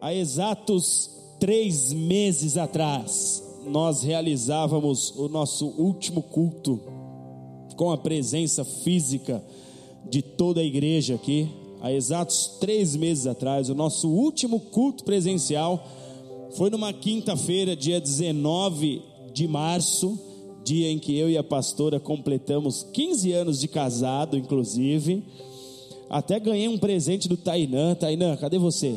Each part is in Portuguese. Há exatos 3 meses atrás, nós realizávamos o nosso último culto com a presença física de toda a igreja aqui. Há exatos 3 meses atrás, o nosso último culto presencial foi numa quinta-feira, dia 19 de março, dia em que eu e a pastora completamos 15 anos de casado, inclusive. Até ganhei um presente do Tainã. Tainã, cadê você?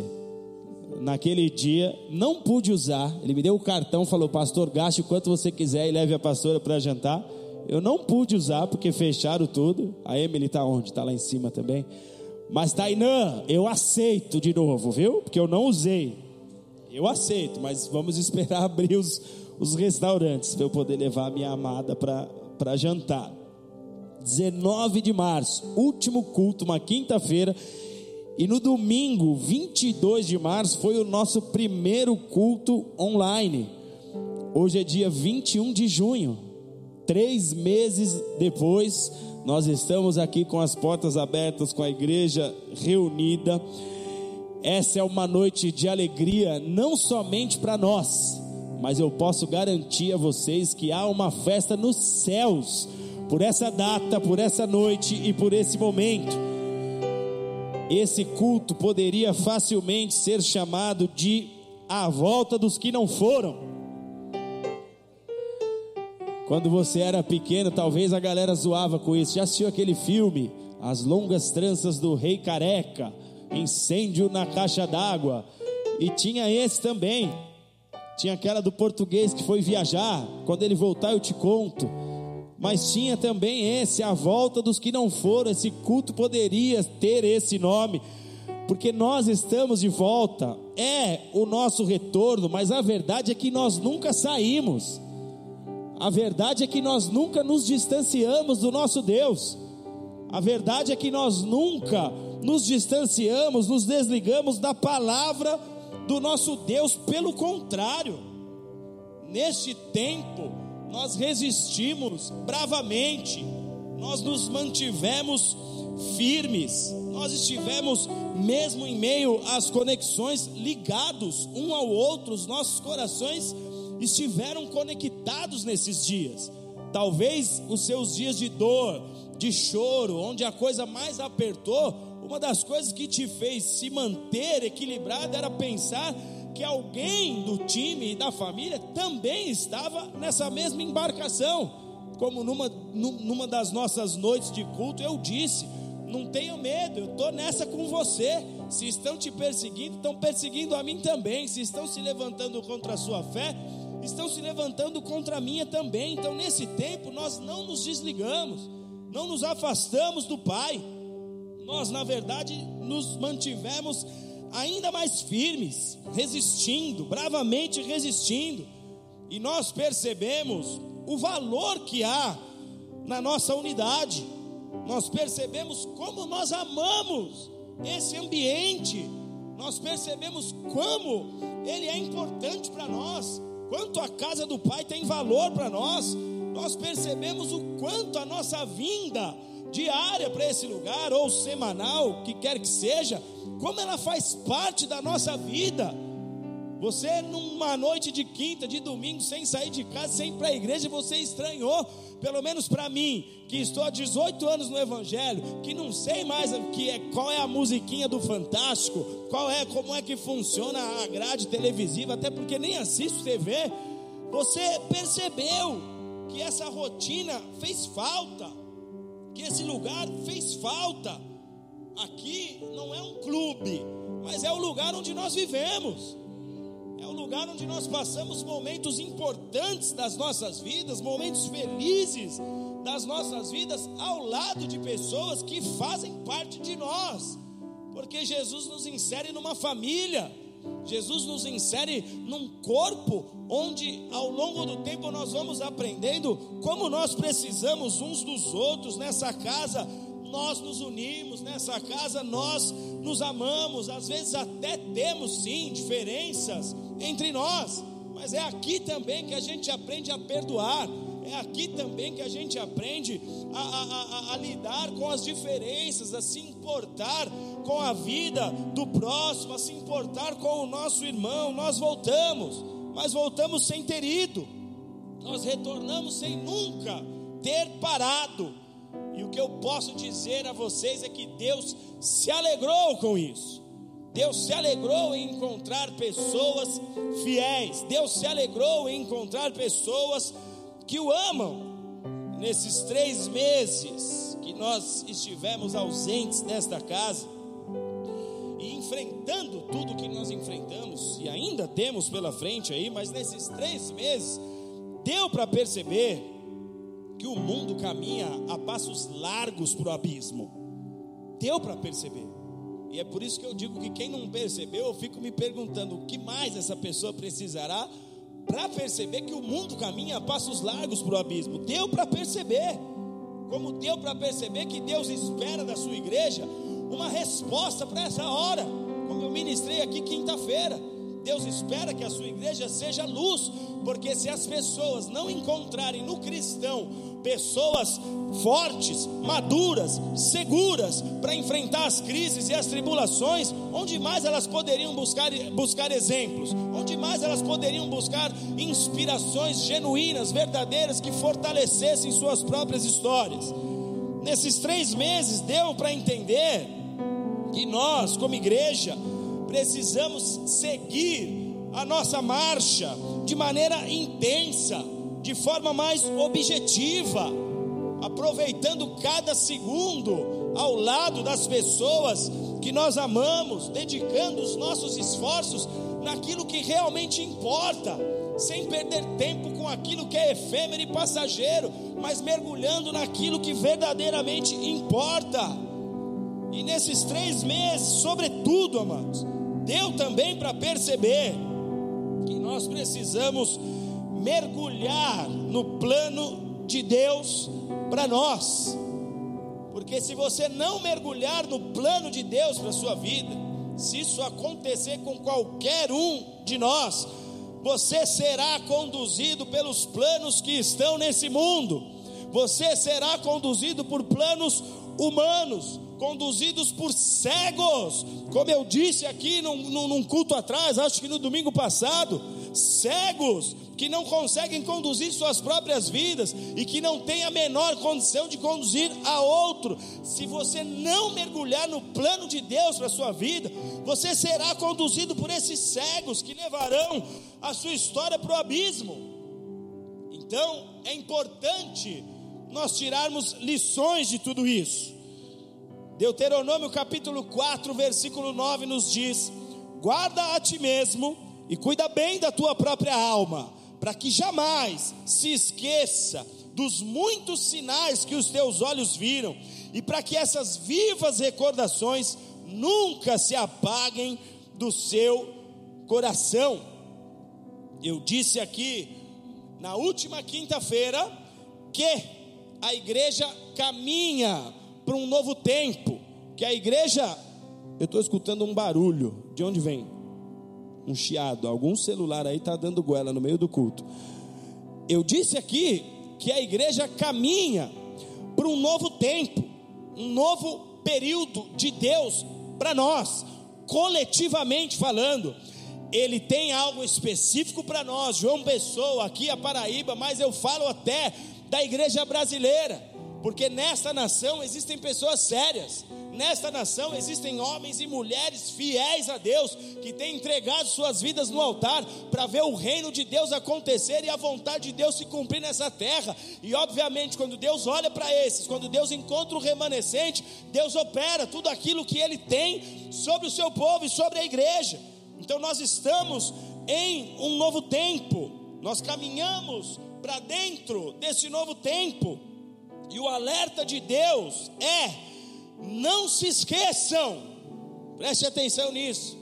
Naquele dia, não pude usar. Ele me deu o cartão, falou: pastor, gaste o quanto você quiser e leve a pastora para jantar. Eu não pude usar porque fecharam tudo. A Emily está onde? Está lá em cima também. Mas Tainã, eu aceito de novo, viu? Porque eu não usei. Eu aceito, mas vamos esperar abrir os restaurantes para eu poder levar a minha amada para jantar. 19 de março, último culto, uma quinta-feira. E no domingo, 22 de março, foi o nosso primeiro culto online. Hoje é dia 21 de junho. 3 meses depois, nós estamos aqui com as portas abertas, com a igreja reunida. Essa é uma noite de alegria, não somente para nós, mas eu posso garantir a vocês que há uma festa nos céus, por essa data, por essa noite e por esse momento. Esse culto poderia facilmente ser chamado de a volta dos que não foram. Quando você era pequeno, talvez a galera zoava com isso. Já assistiu aquele filme, As Longas Tranças do Rei Careca, Incêndio na Caixa d'Água? E tinha esse também. Tinha aquela do português que foi viajar. Quando ele voltar eu te conto. Mas tinha também esse, a volta dos que não foram. Esse culto poderia ter esse nome, porque nós estamos de volta, é o nosso retorno, mas a verdade é que nós nunca saímos, a verdade é que nós nunca nos distanciamos do nosso Deus, a verdade é que nós nunca nos distanciamos, nos desligamos da palavra do nosso Deus. Pelo contrário, neste tempo, nós resistimos bravamente, nós nos mantivemos firmes, nós estivemos, mesmo em meio às conexões, ligados um ao outro. Os nossos corações estiveram conectados nesses dias. Talvez os seus dias de dor, de choro, onde a coisa mais apertou, uma das coisas que te fez se manter equilibrado era pensar que alguém do time e da família também estava nessa mesma embarcação. Como numa das nossas noites de culto eu disse: não tenho medo, eu estou nessa com você. Se estão te perseguindo, estão perseguindo a mim também. Se estão se levantando contra a sua fé, estão se levantando contra a minha também. Então nesse tempo nós não nos desligamos, não nos afastamos do Pai. Nós na verdade nos mantivemos ainda mais firmes, resistindo, bravamente resistindo. E nós percebemos o valor que há na nossa unidade. Nós percebemos como nós amamos esse ambiente. Nós percebemos como ele é importante para nós, quanto a casa do Pai tem valor para nós. Nós percebemos o quanto a nossa vinda diária para esse lugar, ou semanal, que quer que seja, como ela faz parte da nossa vida. Você numa noite de quinta, de domingo, sem sair de casa, sem ir para a igreja, você estranhou, pelo menos para mim, que estou há 18 anos no Evangelho, que não sei mais qual é a musiquinha do Fantástico, como é que funciona a grade televisiva, até porque nem assisto TV. Você percebeu que essa rotina fez falta, que esse lugar fez falta. Aqui não é um clube, mas é o lugar onde nós vivemos, é o lugar onde nós passamos momentos importantes das nossas vidas, momentos felizes das nossas vidas, ao lado de pessoas que fazem parte de nós, porque Jesus nos insere numa família, Jesus nos insere num corpo, onde ao longo do tempo nós vamos aprendendo como nós precisamos uns dos outros. Nessa casa nós nos unimos, nessa casa nós nos amamos, às vezes até temos sim diferenças entre nós, mas é aqui também que a gente aprende a perdoar, é aqui também que a gente aprende a lidar com as diferenças, a se importar com a vida do próximo, a se importar com o nosso irmão. Nós voltamos, mas voltamos sem ter ido, nós retornamos sem nunca ter parado. E o que eu posso dizer a vocês é que Deus se alegrou com isso. Deus se alegrou em encontrar pessoas fiéis. Deus se alegrou em encontrar pessoas que o amam. Nesses 3 meses que nós estivemos ausentes desta casa e enfrentando tudo que nós enfrentamos e ainda temos pela frente aí, mas nesses 3 meses deu para perceber que o mundo caminha a passos largos para o abismo. Deu para perceber. E é por isso que eu digo que quem não percebeu, eu fico me perguntando o que mais essa pessoa precisará para perceber que o mundo caminha a passos largos para o abismo. Deu para perceber, como deu para perceber que Deus espera da sua igreja uma resposta para essa hora, como eu ministrei aqui quinta-feira. Deus espera que a sua igreja seja luz, porque se as pessoas não encontrarem no cristão pessoas fortes, maduras, seguras para enfrentar as crises e as tribulações, onde mais elas poderiam buscar exemplos? Onde mais elas poderiam buscar inspirações genuínas, verdadeiras, que fortalecessem suas próprias histórias? Nesses 3 meses deu para entender que nós, como igreja, precisamos seguir a nossa marcha de maneira intensa, de forma mais objetiva, aproveitando cada segundo ao lado das pessoas que nós amamos, dedicando os nossos esforços naquilo que realmente importa, sem perder tempo com aquilo que é efêmero e passageiro, mas mergulhando naquilo que verdadeiramente importa. E nesses 3 meses, sobretudo, amados, deu também para perceber que nós precisamos mergulhar no plano de Deus para nós, porque se você não mergulhar no plano de Deus para a sua vida, se isso acontecer com qualquer um de nós, você será conduzido pelos planos que estão nesse mundo, você será conduzido por planos humanos, conduzidos por cegos, como eu disse aqui num culto atrás, acho que no domingo passado, cegos que não conseguem conduzir suas próprias vidas e que não têm a menor condição de conduzir a outro. Se você não mergulhar no plano de Deus para a sua vida, você será conduzido por esses cegos que levarão a sua história para o abismo. Então é importante nós tirarmos lições de tudo isso. Deuteronômio capítulo 4, versículo 9 nos diz: guarda a ti mesmo e cuida bem da tua própria alma, para que jamais se esqueça dos muitos sinais que os teus olhos viram, e para que essas vivas recordações nunca se apaguem do seu coração. Eu disse aqui na última quinta-feira que a igreja caminha para um novo tempo, que a igreja... Eu estou escutando um barulho, de onde vem? Um chiado, algum celular aí está dando goela no meio do culto. Eu disse aqui que a igreja caminha para um novo tempo, um novo período de Deus para nós, coletivamente falando. Ele tem algo específico para nós, João Pessoa, aqui a Paraíba, mas eu falo até da igreja brasileira, porque nesta nação existem pessoas sérias, nesta nação existem homens e mulheres fiéis a Deus, que têm entregado suas vidas no altar, para ver o reino de Deus acontecer e a vontade de Deus se cumprir nessa terra. E obviamente quando Deus olha para esses, quando Deus encontra o remanescente, Deus opera tudo aquilo que Ele tem sobre o seu povo e sobre a igreja. Então nós estamos em um novo tempo, nós caminhamos para dentro desse novo tempo. E o alerta de Deus é: não se esqueçam, preste atenção nisso,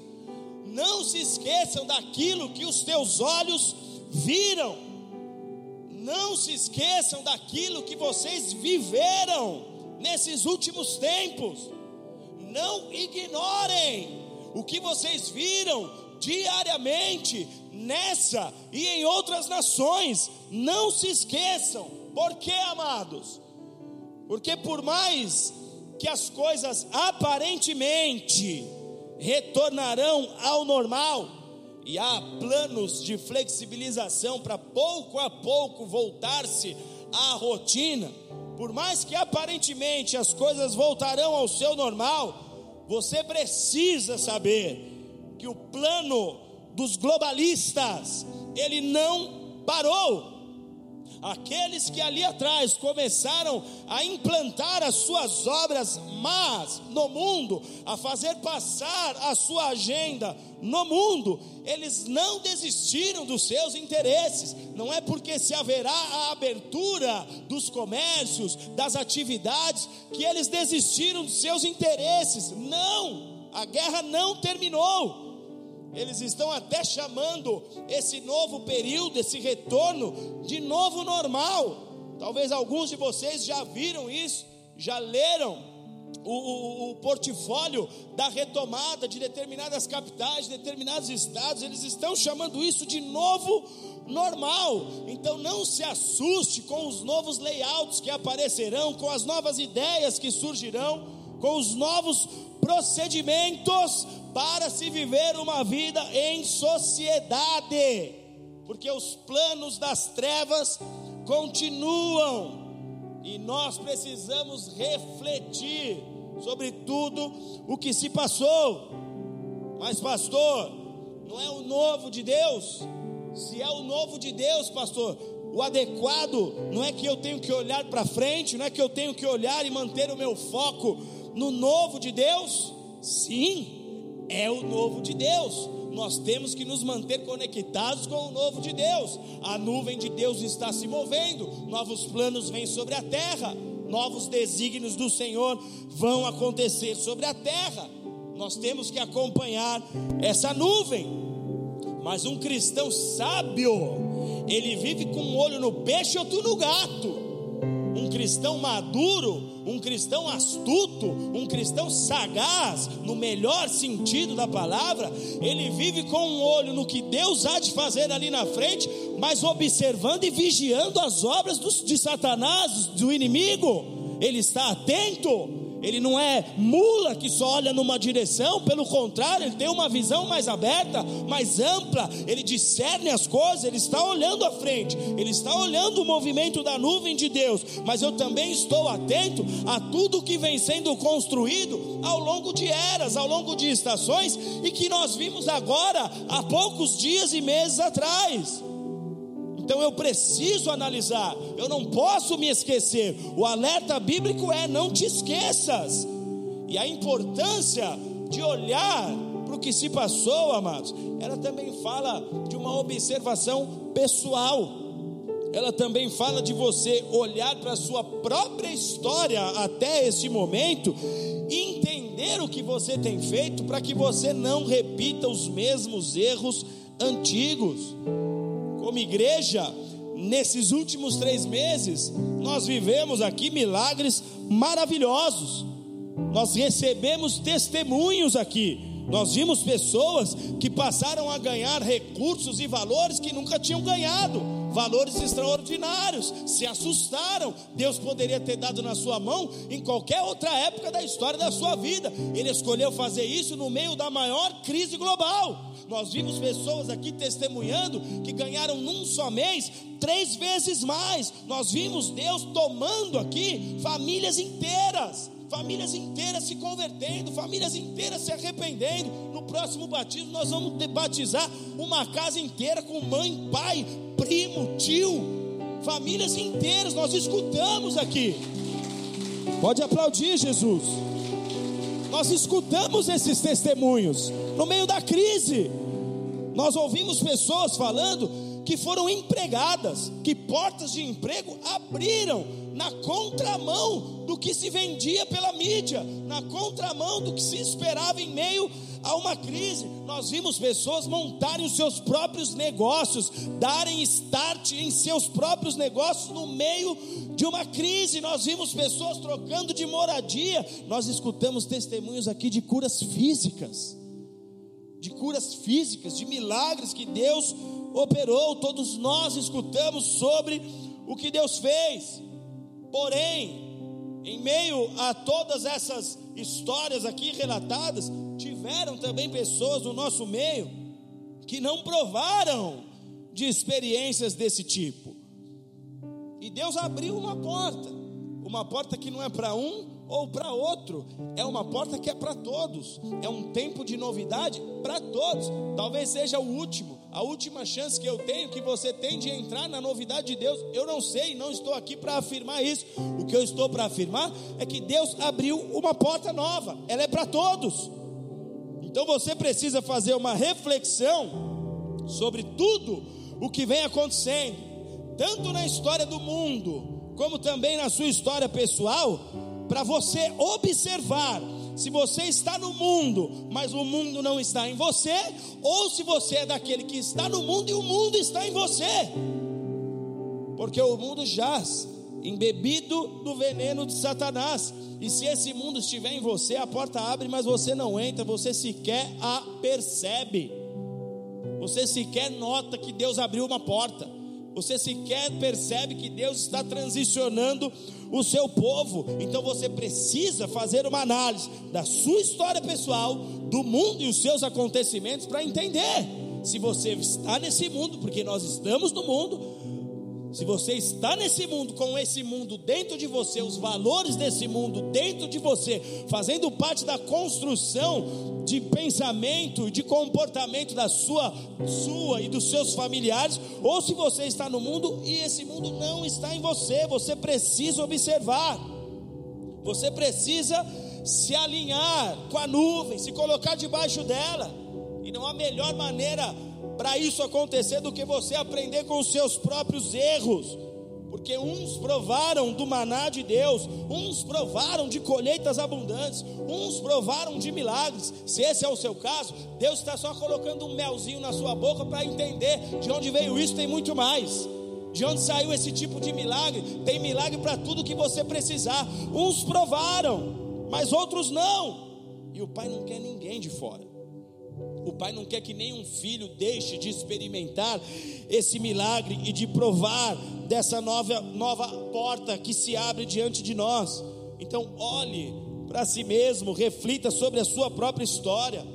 não se esqueçam daquilo que os teus olhos viram, não se esqueçam daquilo que vocês viveram nesses últimos tempos, não ignorem o que vocês viram diariamente nessa e em outras nações. Não se esqueçam. Por quê, amados? Porque por mais que as coisas aparentemente retornarão ao normal, e há planos de flexibilização para pouco a pouco voltar-se à rotina, por mais que aparentemente as coisas voltarão ao seu normal, você precisa saber que o plano dos globalistas, ele não parou. Aqueles que ali atrás começaram a implantar as suas obras más no mundo, a fazer passar a sua agenda no mundo, eles não desistiram dos seus interesses. Não é porque se haverá a abertura dos comércios, das atividades, que eles desistiram dos seus interesses. Não, a guerra não terminou. Eles estão até chamando esse novo período, esse retorno, de novo normal. Talvez alguns de vocês já viram isso, já leram o portfólio da retomada de determinadas capitais, de determinados estados. Eles estão chamando isso de novo normal. Então não se assuste com os novos layouts que aparecerão, com as novas ideias que surgirão, com os novos procedimentos para se viver uma vida em sociedade, porque os planos das trevas continuam, e nós precisamos refletir sobre tudo o que se passou. Mas pastor, não é o novo de Deus? Se é o novo de Deus, pastor, o adequado não é que eu tenho que olhar para frente, não é que eu tenho que olhar e manter o meu foco no novo de Deus? Sim, é o novo de Deus. Nós temos que nos manter conectados com o novo de Deus. A nuvem de Deus está se movendo, novos planos vêm sobre a terra, novos desígnios do Senhor vão acontecer sobre a terra. Nós temos que acompanhar essa nuvem. Mas um cristão sábio, ele vive com um olho no peixe e outro no gato. Um cristão maduro, um cristão astuto, um cristão sagaz, no melhor sentido da palavra, ele vive com um olho no que Deus há de fazer ali na frente, mas observando e vigiando as obras de Satanás, do inimigo. Ele está atento. Ele não é mula que só olha numa direção, pelo contrário, ele tem uma visão mais aberta, mais ampla, ele discerne as coisas, ele está olhando à frente, ele está olhando o movimento da nuvem de Deus, mas eu também estou atento a tudo que vem sendo construído ao longo de eras, ao longo de estações, e que nós vimos agora, há poucos dias e meses atrás. Então eu preciso analisar, eu não posso me esquecer. O alerta bíblico é: não te esqueças. E a importância de olhar para o que se passou, amados, ela também fala de uma observação pessoal. Ela também fala de você olhar para a sua própria história até esse momento e entender o que você tem feito, para que você não repita os mesmos erros antigos. Como igreja, nesses últimos 3 meses, nós vivemos aqui milagres maravilhosos, nós recebemos testemunhos aqui, nós vimos pessoas que passaram a ganhar recursos e valores que nunca tinham ganhado, valores extraordinários, se assustaram. Deus poderia ter dado na sua mão em qualquer outra época da história da sua vida, Ele escolheu fazer isso no meio da maior crise global. Nós vimos pessoas aqui testemunhando que ganharam num só mês 3 vezes mais. Nós vimos Deus tomando aqui famílias inteiras se convertendo, famílias inteiras se arrependendo. No próximo batismo nós vamos batizar uma casa inteira com mãe, pai, primo, tio, famílias inteiras. Nós escutamos aqui, pode aplaudir Jesus, nós escutamos esses testemunhos no meio da crise. Nós ouvimos pessoas falando que foram empregadas, que portas de emprego abriram na contramão do que se vendia pela mídia, na contramão do que se esperava em meio a uma crise. Nós vimos pessoas montarem os seus próprios negócios, darem start em seus próprios negócios no meio de uma crise. Nós vimos pessoas trocando de moradia. Nós escutamos testemunhos aqui de curas físicas. de curas físicas, de milagres que Deus operou. Todos nós escutamos sobre o que Deus fez. Porém, em meio a todas essas histórias aqui relatadas, tiveram também pessoas no nosso meio que não provaram de experiências desse tipo. E Deus abriu uma porta que não é para um ou para outro, é uma porta que é para todos, é um tempo de novidade para todos. Talvez seja o último, a última chance que eu tenho, que você tem, de entrar na novidade de Deus. Eu não sei, não estou aqui para afirmar isso. O que eu estou para afirmar é que Deus abriu uma porta nova, ela é para todos. Então você precisa fazer uma reflexão sobre tudo o que vem acontecendo, tanto na história do mundo, como também na sua história pessoal, para você observar se você está no mundo, mas o mundo não está em você, ou se você é daquele que está no mundo e o mundo está em você, porque o mundo jaz embebido do veneno de Satanás. E se esse mundo estiver em você, a porta abre, mas você não entra, você sequer a percebe, você sequer nota que Deus abriu uma porta, você sequer percebe que Deus está transicionando o seu povo. Então você precisa fazer uma análise da sua história pessoal, do mundo e os seus acontecimentos, para entender se você está nesse mundo, porque nós estamos no mundo. Se você está nesse mundo, com esse mundo dentro de você, os valores desse mundo dentro de você, fazendo parte da construção de pensamento, de comportamento da sua e dos seus familiares, ou se você está no mundo e esse mundo não está em você, você precisa observar, você precisa se alinhar com a nuvem, se colocar debaixo dela. E não há melhor maneira para isso acontecer do que você aprender com os seus próprios erros, porque uns provaram do maná de Deus, uns provaram de colheitas abundantes, uns provaram de milagres. Se esse é o seu caso, Deus está só colocando um melzinho na sua boca para entender de onde veio isso. Tem muito mais. De onde saiu esse tipo de milagre? Tem milagre para tudo que você precisar. Uns provaram, mas outros não. E o Pai não quer ninguém de fora. O Pai não quer que nenhum filho deixe de experimentar esse milagre e de provar dessa nova porta que se abre diante de nós. Então olhe para si mesmo, reflita sobre a sua própria história,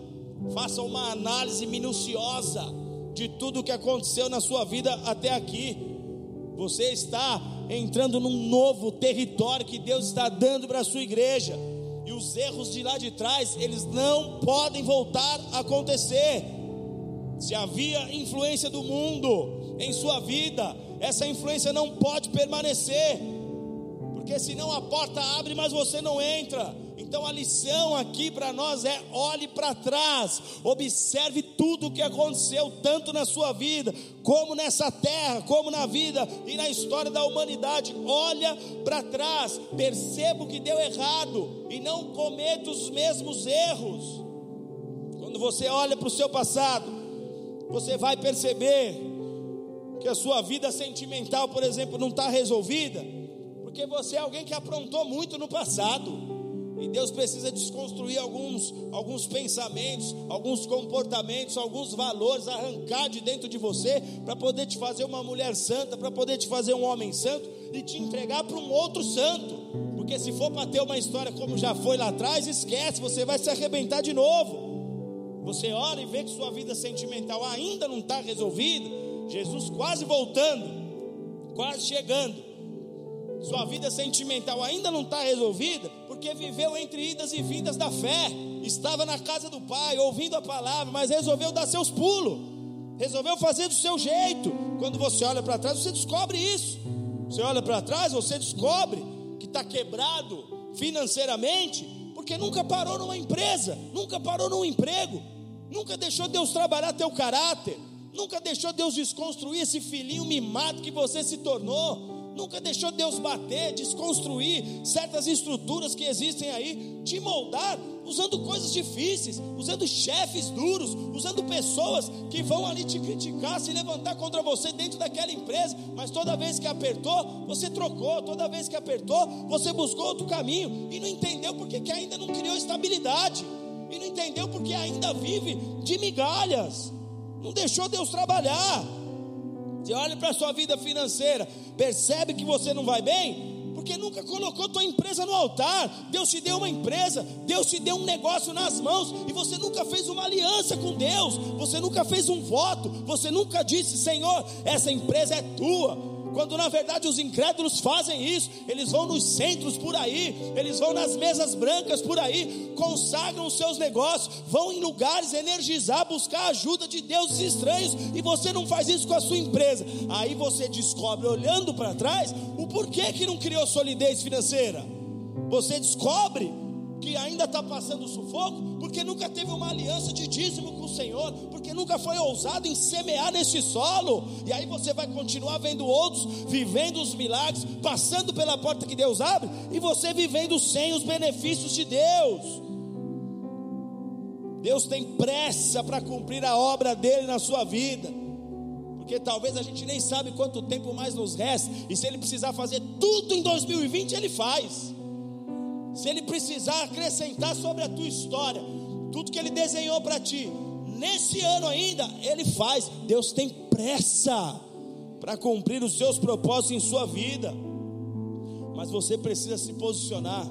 faça uma análise minuciosa de tudo o que aconteceu na sua vida até aqui. Você está entrando num novo território que Deus está dando para a sua igreja. E os erros de lá de trás, eles não podem voltar a acontecer. Se havia influência do mundo em sua vida, essa influência não pode permanecer, porque senão a porta abre, mas você não entra. Então a lição aqui para nós é: olhe para trás, observe tudo o que aconteceu, tanto na sua vida, como nessa terra, como na vida e na história da humanidade. Olha para trás, perceba o que deu errado e não cometa os mesmos erros. Quando você olha para o seu passado, você vai perceber que a sua vida sentimental, por exemplo, não está resolvida, porque você é alguém que aprontou muito no passado. E Deus precisa desconstruir alguns pensamentos, alguns comportamentos, alguns valores, arrancar de dentro de você, para poder te fazer uma mulher santa, para poder te fazer um homem santo e te entregar para um outro santo. Porque se for para ter uma história como já foi lá atrás, esquece, você vai se arrebentar de novo. Você olha e vê que sua vida sentimental ainda não está resolvida, Jesus quase voltando, quase chegando. Sua vida sentimental ainda não está resolvida, porque viveu entre idas e vindas da fé, estava na casa do Pai, ouvindo a palavra, mas resolveu dar seus pulos, resolveu fazer do seu jeito. Quando você olha para trás, você descobre isso. Você olha para trás, você descobre que está quebrado financeiramente, porque nunca parou numa empresa, nunca parou num emprego, nunca deixou Deus trabalhar teu caráter, nunca deixou Deus desconstruir esse filhinho mimado que você se tornou, nunca deixou Deus bater, desconstruir certas estruturas que existem aí, te moldar, usando coisas difíceis, usando chefes duros, usando pessoas que vão ali te criticar, se levantar contra você dentro daquela empresa. Mas toda vez que apertou, você trocou, toda vez que apertou, você buscou outro caminho, e não entendeu porque que ainda não criou estabilidade. e não entendeu porque ainda vive de migalhas, não deixou Deus trabalhar. Você olha para a sua vida financeira, percebe que você não vai bem, porque nunca colocou tua empresa no altar. Deus te deu uma empresa, Deus te deu um negócio nas mãos, e você nunca fez uma aliança com Deus, você nunca fez um voto, você nunca disse: Senhor, essa empresa é tua. Quando na verdade os incrédulos fazem isso, eles vão nos centros por aí, eles vão nas mesas brancas por aí, consagram os seus negócios, vão em lugares energizar, buscar a ajuda de deuses estranhos, e você não faz isso com a sua empresa. Aí você descobre, olhando para trás, o porquê que não criou solidez financeira. Você descobre que ainda está passando sufoco, porque nunca teve uma aliança de dízimo com o Senhor, porque nunca foi ousado em semear nesse solo. E aí você vai continuar vendo outros vivendo os milagres, passando pela porta que Deus abre, e você vivendo sem os benefícios de Deus. Deus tem pressa para cumprir a obra dele na sua vida, porque talvez a gente nem sabe quanto tempo mais nos resta, e se ele precisar fazer tudo em 2020, ele faz. Se ele precisar acrescentar sobre a tua história tudo que ele desenhou para ti nesse ano ainda, ele faz. Deus tem pressa para cumprir os seus propósitos em sua vida, mas você precisa se posicionar,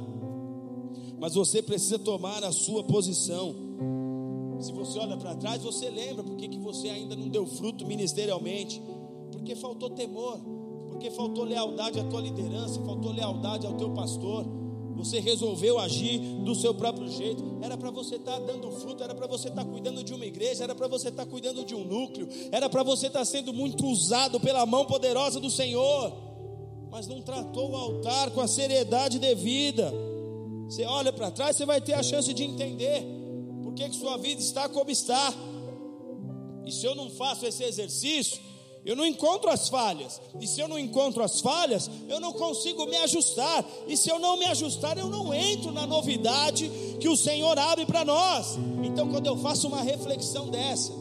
mas você precisa tomar a sua posição. Se você olha para trás, você lembra porque você ainda não deu fruto ministerialmente, porque faltou temor, porque faltou lealdade à tua liderança, faltou lealdade ao teu pastor. Você resolveu agir do seu próprio jeito. Era para você estar dando fruto, era para você estar cuidando de uma igreja, era para você estar cuidando de um núcleo, era para você estar sendo muito usado pela mão poderosa do Senhor, mas não tratou o altar com a seriedade devida. Você olha para trás, você vai ter a chance de entender por que sua vida está como está. E se eu não faço esse exercício, eu não encontro as falhas, e se eu não encontro as falhas, eu não consigo me ajustar, e se eu não me ajustar, eu não entro na novidade que o Senhor abre para nós. Então, quando eu faço uma reflexão dessa,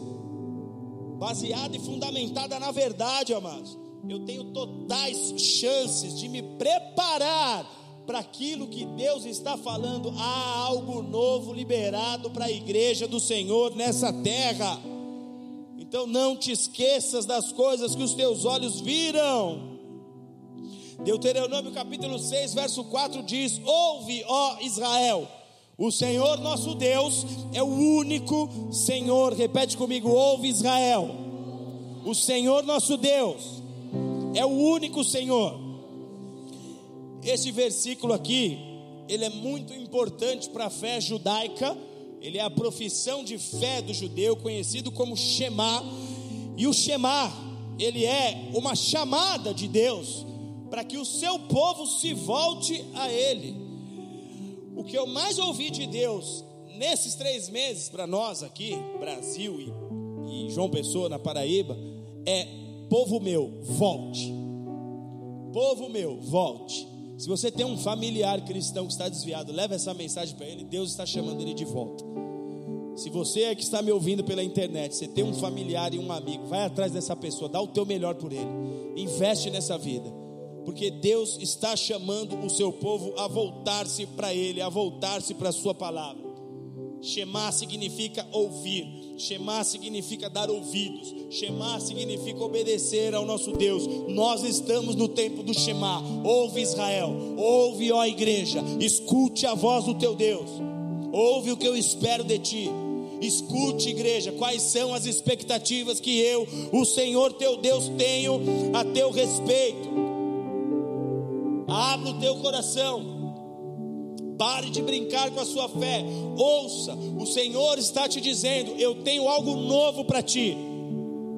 baseada e fundamentada na verdade, amados, eu tenho totais chances de me preparar para aquilo que Deus está falando. Há algo novo liberado para a igreja do Senhor nessa terra. Então não te esqueças das coisas que os teus olhos viram. Deuteronômio capítulo 6 verso 4 diz: ouve, ó Israel, o Senhor nosso Deus é o único Senhor. Repete comigo: ouve, Israel, o Senhor nosso Deus é o único Senhor. Esse versículo aqui, ele é muito importante para a fé judaica. Ele é a profissão de fé do judeu, conhecido como Shemá. E o Shemá, ele é uma chamada de Deus para que o seu povo se volte a ele. O que eu mais ouvi de Deus nesses 3 meses para nós aqui, Brasil e João Pessoa na Paraíba, é: povo meu, volte. Povo meu, volte. Se você tem um familiar cristão que está desviado, leva essa mensagem para ele. Deus está chamando ele de volta. Se você é que está me ouvindo pela internet, você tem um familiar e um amigo, vai atrás dessa pessoa, dá o teu melhor por ele, investe nessa vida, porque Deus está chamando o seu povo a voltar-se para ele, a voltar-se para a sua palavra. Shemá significa ouvir, Shemá significa dar ouvidos, Shemá significa obedecer ao nosso Deus. Nós estamos no tempo do Shemá. Ouve, Israel, ouve, ó igreja, escute a voz do teu Deus. Ouve o que eu espero de ti. Escute, igreja, quais são as expectativas que eu, o Senhor teu Deus, tenho a teu respeito. Abra o teu coração, pare de brincar com a sua fé. Ouça, o Senhor está te dizendo: eu tenho algo novo para ti.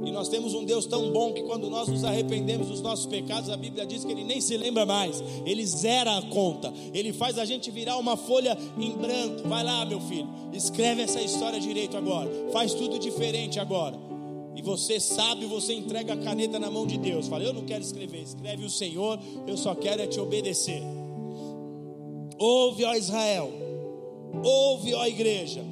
E nós temos um Deus tão bom que quando nós nos arrependemos dos nossos pecados, a Bíblia diz que Ele nem se lembra mais. Ele zera a conta, Ele faz a gente virar uma folha em branco. Vai lá, meu filho, escreve essa história direito agora, faz tudo diferente agora. E você sabe, você entrega a caneta na mão de Deus, fala: eu não quero escrever, escreve o Senhor, eu só quero é te obedecer. Ouve, ó Israel, ouve, ó igreja,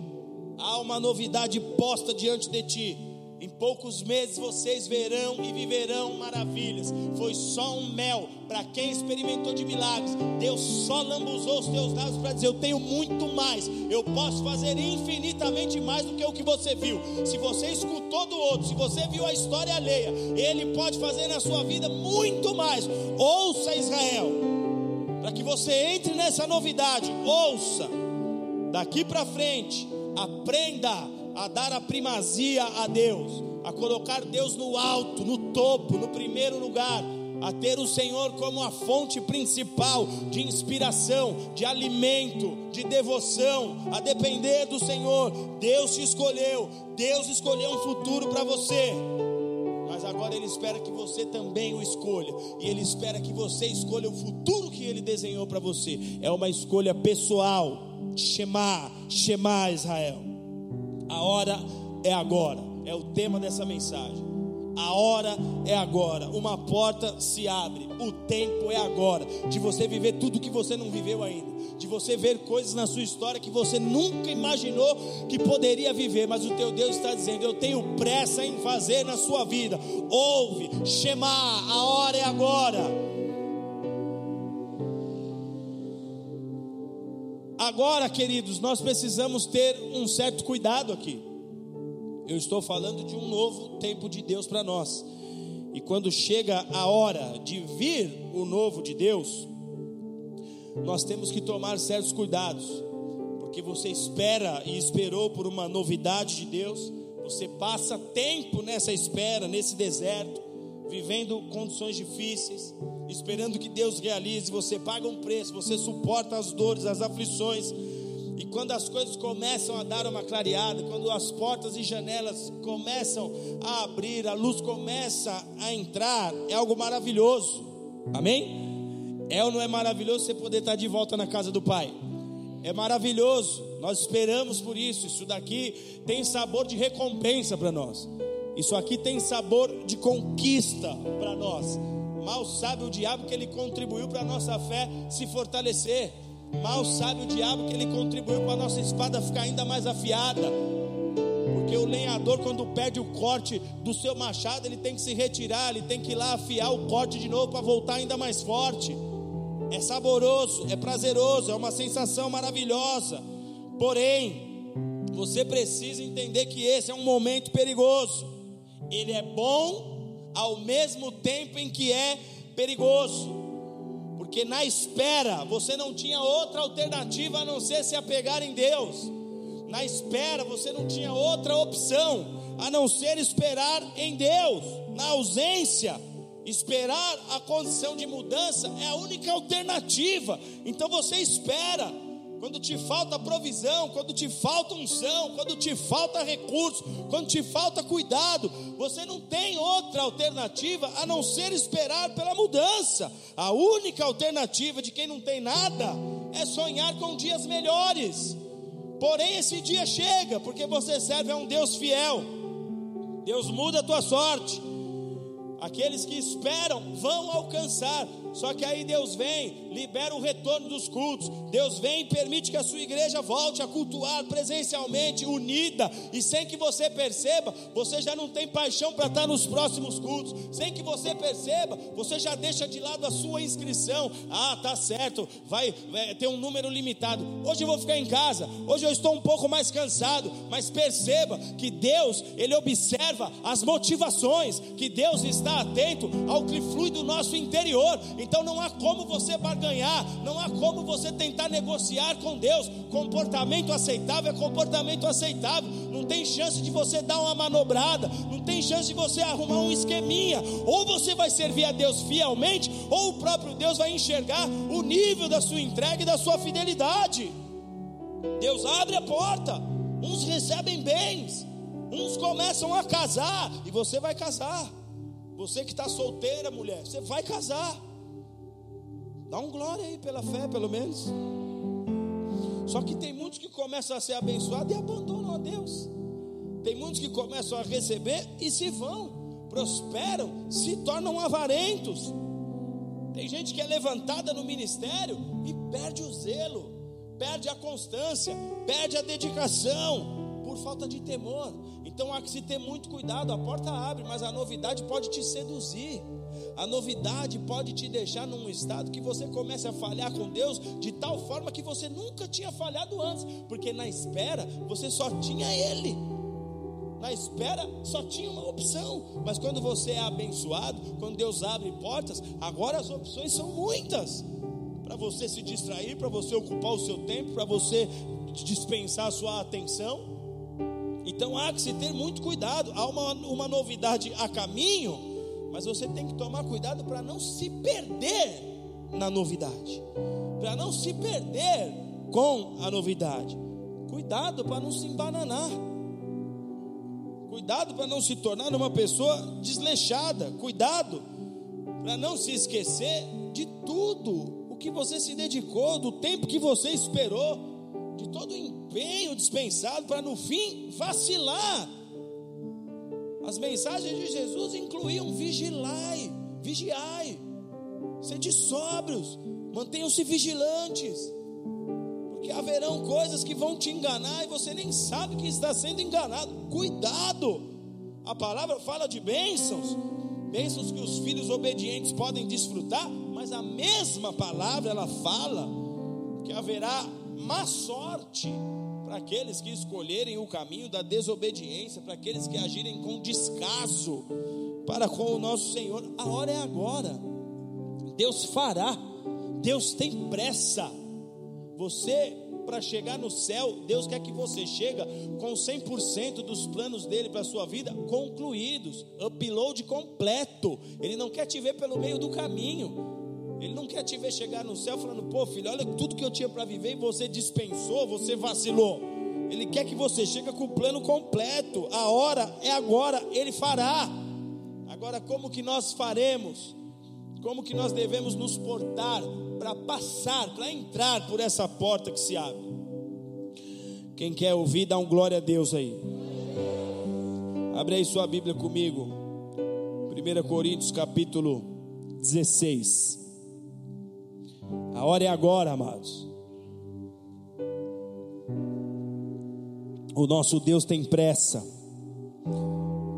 há uma novidade posta diante de ti. Em poucos meses vocês verão e viverão maravilhas. Foi só um mel para quem experimentou de milagres. Deus só lambuzou os teus lábios para dizer: eu tenho muito mais, eu posso fazer infinitamente mais do que o que você viu. Se você escutou do outro, se você viu a história alheia, Ele pode fazer na sua vida muito mais. Ouça, Israel, para que você entre nessa novidade. Ouça, daqui para frente, aprenda a dar a primazia a Deus, a colocar Deus no alto, no topo, no primeiro lugar, a ter o Senhor como a fonte principal de inspiração, de alimento, de devoção, a depender do Senhor. Deus te escolheu, Deus escolheu um futuro para você, mas agora Ele espera que você também o escolha, e Ele espera que você escolha o futuro que Ele desenhou para você. É uma escolha pessoal. Shemá, Israel. A hora é agora, é o tema dessa mensagem. A hora é agora, uma porta se abre, o tempo é agora, de você viver tudo que você não viveu ainda, de você ver coisas na sua história que você nunca imaginou que poderia viver, mas o teu Deus está dizendo: eu tenho pressa em fazer na sua vida. Ouve, Shemá, a hora é agora. Agora, queridos, nós precisamos ter um certo cuidado aqui. Eu estou falando de um novo tempo de Deus para nós. E quando chega a hora de vir o novo de Deus, nós temos que tomar certos cuidados, porque você espera e esperou por uma novidade de Deus, você passa tempo nessa espera, nesse deserto, vivendo condições difíceis, esperando que Deus realize. Você paga um preço, você suporta as dores, as aflições, e quando as coisas começam a dar uma clareada, quando as portas e janelas começam a abrir, a luz começa a entrar, é algo maravilhoso. Amém? É ou não é maravilhoso você poder estar de volta na casa do Pai? É maravilhoso, nós esperamos por isso. Isso daqui tem sabor de recompensa para nós, isso aqui tem sabor de conquista para nós. Mal sabe o diabo que ele contribuiu para a nossa fé se fortalecer. Mal sabe o diabo que ele contribuiu para a nossa espada ficar ainda mais afiada. Porque o lenhador, quando perde o corte do seu machado, ele tem que se retirar, ele tem que ir lá afiar o corte de novo para voltar ainda mais forte. É saboroso, é prazeroso, é uma sensação maravilhosa. Porém, você precisa entender que esse é um momento perigoso. Ele é bom ao mesmo tempo em que é perigoso, porque na espera você não tinha outra alternativa a não ser se apegar em Deus. Na espera você não tinha outra opção a não ser esperar em Deus. Na ausência, esperar a condição de mudança é a única alternativa. Então você espera. Quando te falta provisão, quando te falta unção, quando te falta recurso, quando te falta cuidado, você não tem outra alternativa a não ser esperar pela mudança. A única alternativa de quem não tem nada é sonhar com dias melhores. Porém, esse dia chega, porque você serve a um Deus fiel. Deus muda a tua sorte. Aqueles que esperam vão alcançar. Só que aí Deus vem, libera o retorno dos cultos. Deus vem e permite que a sua igreja volte a cultuar presencialmente, unida, e sem que você perceba, você já não tem paixão para estar nos próximos cultos. Sem que você perceba, você já deixa de lado a sua inscrição. Ah, tá certo, vai ter um número limitado. Hoje eu vou ficar em casa, hoje eu estou um pouco mais cansado. Mas perceba que Deus, Ele observa as motivações, que Deus está atento ao que flui do nosso interior. Então não há como você barganhar, não há como você tentar negociar com Deus. Comportamento aceitável é comportamento aceitável. Não tem chance de você dar uma manobrada, não tem chance de você arrumar um esqueminha. Ou você vai servir a Deus fielmente, ou o próprio Deus vai enxergar o nível da sua entrega e da sua fidelidade. Deus abre a porta, uns recebem bens, uns começam a casar, e você vai casar. Você que está solteira, mulher, você vai casar. Dá um glória aí pela fé, pelo menos. Só que tem muitos que começam a ser abençoados e abandonam a Deus. Tem muitos que começam a receber e se vão, prosperam, se tornam avarentos. Tem gente que é levantada no ministério e perde o zelo, perde a constância, perde a dedicação, por falta de temor. Então há que se ter muito cuidado. A porta abre, mas a novidade pode te seduzir. A novidade pode te deixar num estado que você comece a falhar com Deus de tal forma que você nunca tinha falhado antes, porque na espera você só tinha Ele, na espera só tinha uma opção. Mas quando você é abençoado, quando Deus abre portas, agora as opções são muitas, para você se distrair, para você ocupar o seu tempo, para você dispensar a sua atenção. Então há que se ter muito cuidado. Há uma novidade a caminho, mas você tem que tomar cuidado para não se perder na novidade, para não se perder com a novidade. Cuidado para não se embananar, cuidado para não se tornar uma pessoa desleixada, cuidado para não se esquecer de tudo o que você se dedicou, do tempo que você esperou, de todo o empenho dispensado, para no fim vacilar. As mensagens de Jesus incluíam vigiai, sede sóbrios, mantenham-se vigilantes, porque haverão coisas que vão te enganar e você nem sabe que está sendo enganado. Cuidado, a palavra fala de bênçãos que os filhos obedientes podem desfrutar, mas a mesma palavra ela fala que haverá má sorte para aqueles que escolherem o caminho da desobediência, para aqueles que agirem com descaso para com o nosso Senhor. A hora é agora, Deus fará, Deus tem pressa. Você, para chegar no céu, Deus quer que você chegue com 100% dos planos dele para a sua vida concluídos, upload completo. Ele não quer te ver pelo meio do caminho. Ele não quer te ver chegar no céu falando: pô, filho, olha tudo que eu tinha para viver e você dispensou, você vacilou. Ele quer que você chegue com o plano completo. A hora é agora, Ele fará. Agora, como que nós faremos? Como que nós devemos nos portar para passar, para entrar por essa porta que se abre? Quem quer ouvir, dá um glória a Deus aí. Abre aí sua Bíblia comigo, 1 Coríntios capítulo 16. A hora é agora, amados. O nosso Deus tem pressa.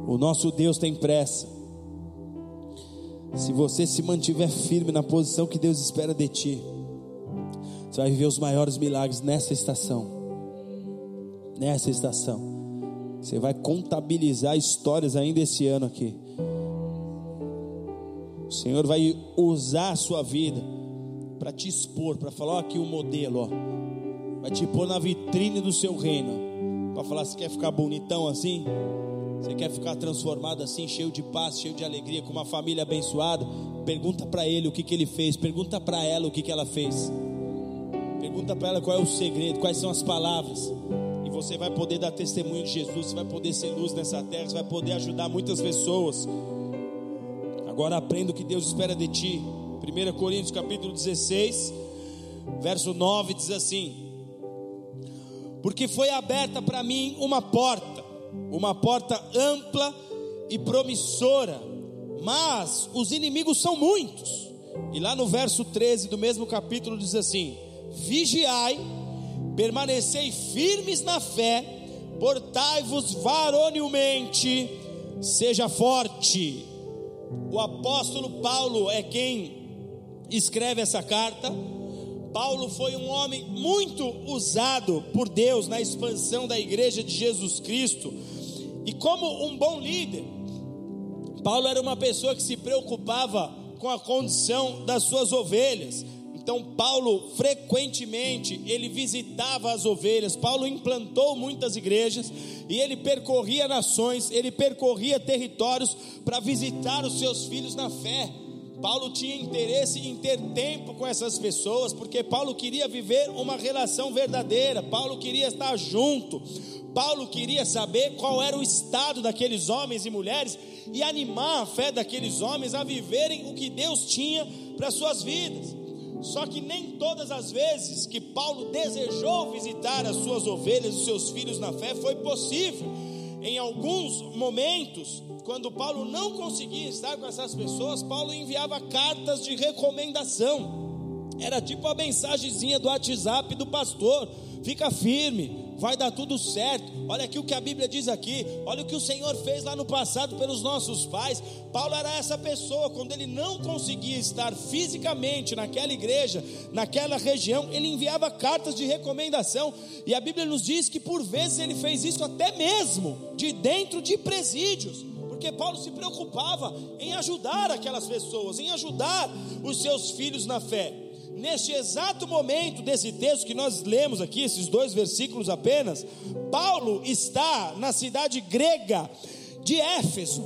O nosso Deus tem pressa. Se você se mantiver firme na posição que Deus espera de ti, você vai viver os maiores milagres nessa estação. Nessa estação. Você vai contabilizar histórias ainda esse ano aqui. O Senhor vai usar a sua vida para te expor, para falar: ó, aqui o modelo, ó. Vai te pôr na vitrine do seu reino, para falar: você quer ficar bonitão assim? Você quer ficar transformado assim, cheio de paz, cheio de alegria, com uma família abençoada? Pergunta para ele o que ele fez, pergunta para ela o que ela fez, pergunta para ela qual é o segredo, quais são as palavras, e você vai poder dar testemunho de Jesus, você vai poder ser luz nessa terra, você vai poder ajudar muitas pessoas. Agora aprenda o que Deus espera de ti. 1 Coríntios capítulo 16, verso 9 diz assim: porque foi aberta para mim uma porta ampla e promissora, mas os inimigos são muitos. E lá no verso 13 do mesmo capítulo diz assim: vigiai, permanecei firmes na fé, portai-vos varonilmente, seja forte. O apóstolo Paulo é quem escreve essa carta. Paulo foi um homem muito usado por Deus na expansão da igreja de Jesus Cristo, e como um bom líder, Paulo era uma pessoa que se preocupava com a condição das suas ovelhas. Então Paulo frequentemente ele visitava as ovelhas. Paulo implantou muitas igrejas e ele percorria nações, ele percorria territórios para visitar os seus filhos na fé. Paulo tinha interesse em ter tempo com essas pessoas, porque Paulo queria viver uma relação verdadeira, Paulo queria estar junto, Paulo queria saber qual era o estado daqueles homens e mulheres, e animar a fé daqueles homens a viverem o que Deus tinha para suas vidas. Só que nem todas as vezes que Paulo desejou visitar as suas ovelhas, os seus filhos na fé, foi possível. Em alguns momentos, quando Paulo não conseguia estar com essas pessoas, Paulo enviava cartas de recomendação. Era tipo a mensagenzinha do WhatsApp do pastor: fica firme, vai dar tudo certo. Olha aqui o que a Bíblia diz aqui, olha o que o Senhor fez lá no passado pelos nossos pais. Paulo era essa pessoa, quando ele não conseguia estar fisicamente naquela igreja, naquela região, ele enviava cartas de recomendação, e a Bíblia nos diz que por vezes ele fez isso até mesmo de dentro de presídios, porque Paulo se preocupava em ajudar aquelas pessoas, em ajudar os seus filhos na fé. Neste exato momento desse texto que nós lemos aqui, esses dois versículos apenas, Paulo está na cidade grega de Éfeso,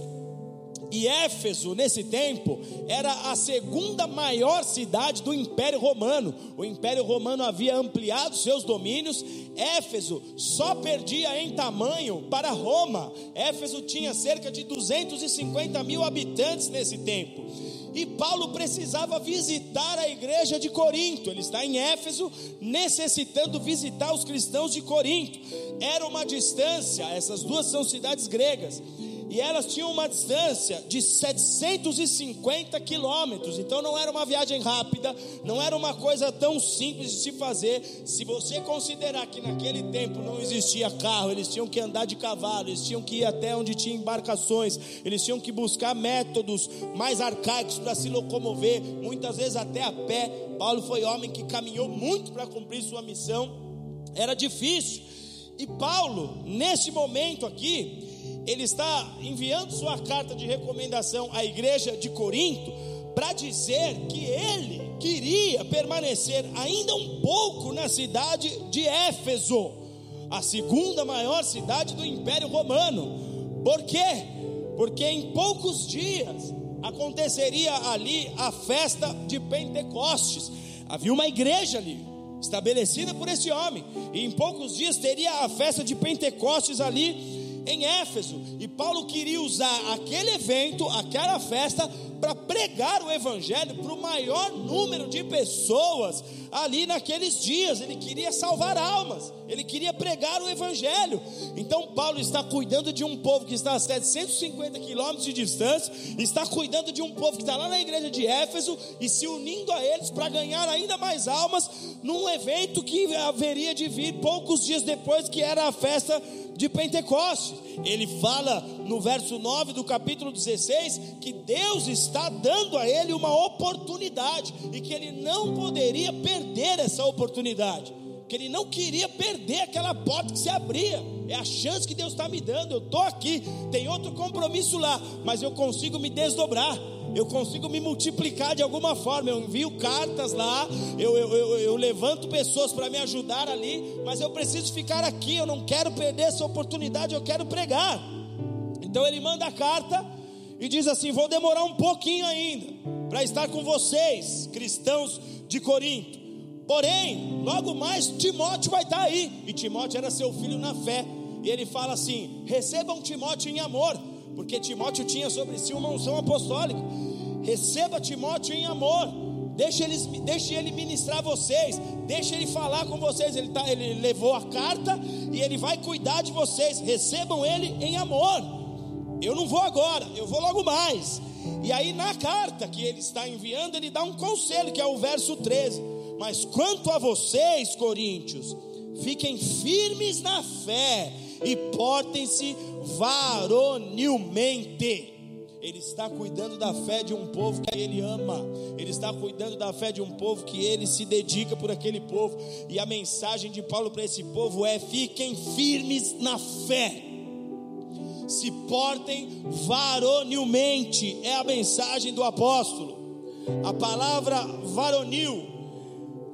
e Éfeso nesse tempo era a segunda maior cidade do Império Romano. O Império Romano havia ampliado seus domínios. Éfeso só perdia em tamanho para Roma. Éfeso tinha cerca de 250 mil habitantes nesse tempo, e Paulo precisava visitar a igreja de Corinto. Ele está em Éfeso, necessitando visitar os cristãos de Corinto. Era uma distância, essas duas são cidades gregas, e elas tinham uma distância de 750 quilômetros, então não era uma viagem rápida, não era uma coisa tão simples de se fazer. Se você considerar que naquele tempo não existia carro, eles tinham que andar de cavalo, eles tinham que ir até onde tinha embarcações, eles tinham que buscar métodos mais arcaicos para se locomover, muitas vezes até a pé. Paulo foi homem que caminhou muito para cumprir sua missão, era difícil. E Paulo, neste momento aqui, ele está enviando sua carta de recomendação à igreja de Corinto para dizer que ele queria permanecer ainda um pouco na cidade de Éfeso, a segunda maior cidade do Império Romano. Por quê? Porque em poucos dias aconteceria ali a festa de Pentecostes. Havia uma igreja ali, estabelecida por esse homem, e em poucos dias teria a festa de Pentecostes ali em Éfeso, e Paulo queria usar aquele evento, aquela festa, para pregar o evangelho para o maior número de pessoas ali naqueles dias. Ele queria salvar almas, ele queria pregar o evangelho. Então Paulo está cuidando de um povo que está a 750 quilômetros de distância, está cuidando de um povo que está lá na igreja de Éfeso e se unindo a eles para ganhar ainda mais almas, num evento que haveria de vir poucos dias depois, que era a festa de Pentecostes. Ele fala no verso 9 do capítulo 16 que Deus está dando a ele uma oportunidade, e que ele não poderia perder essa oportunidade, que ele não queria perder aquela porta que se abria. É a chance que Deus está me dando, eu estou aqui, tem outro compromisso lá, mas eu consigo me desdobrar, eu consigo me multiplicar de alguma forma. Eu envio cartas lá, eu levanto pessoas para me ajudar ali, mas eu preciso ficar aqui, eu não quero perder essa oportunidade, eu quero pregar. Então ele manda a carta e diz assim: vou demorar um pouquinho ainda para estar com vocês, cristãos de Corinto, porém logo mais Timóteo vai estar aí. E Timóteo era seu filho na fé, e ele fala assim: recebam Timóteo em amor, porque Timóteo tinha sobre si uma unção apostólica. Receba Timóteo em amor, deixe ele ministrar vocês, deixe ele falar com vocês. Ele levou a carta e ele vai cuidar de vocês, recebam ele em amor. Eu não vou agora, eu vou logo mais. E aí na carta que ele está enviando, ele dá um conselho, que é o verso 13: mas quanto a vocês, coríntios, fiquem firmes na fé e portem-se varonilmente. Ele está cuidando da fé de um povo que ele ama, ele está cuidando da fé de um povo que ele se dedica por aquele povo. E a mensagem de Paulo para esse povo é: fiquem firmes na fé, se portem varonilmente. É a mensagem do apóstolo. A palavra varonil,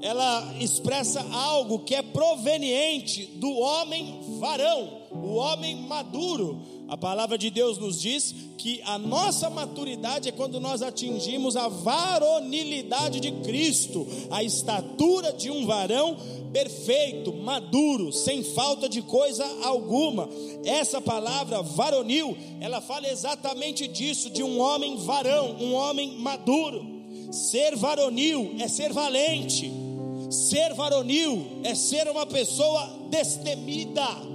ela expressa algo que é proveniente do homem varão, o homem maduro. A palavra de Deus nos diz que a nossa maturidade é quando nós atingimos a varonilidade de Cristo, a estatura de um varão perfeito, maduro, sem falta de coisa alguma. Essa palavra varonil, ela fala exatamente disso, de um homem varão, um homem maduro. Ser varonil é ser valente, ser varonil é ser uma pessoa destemida,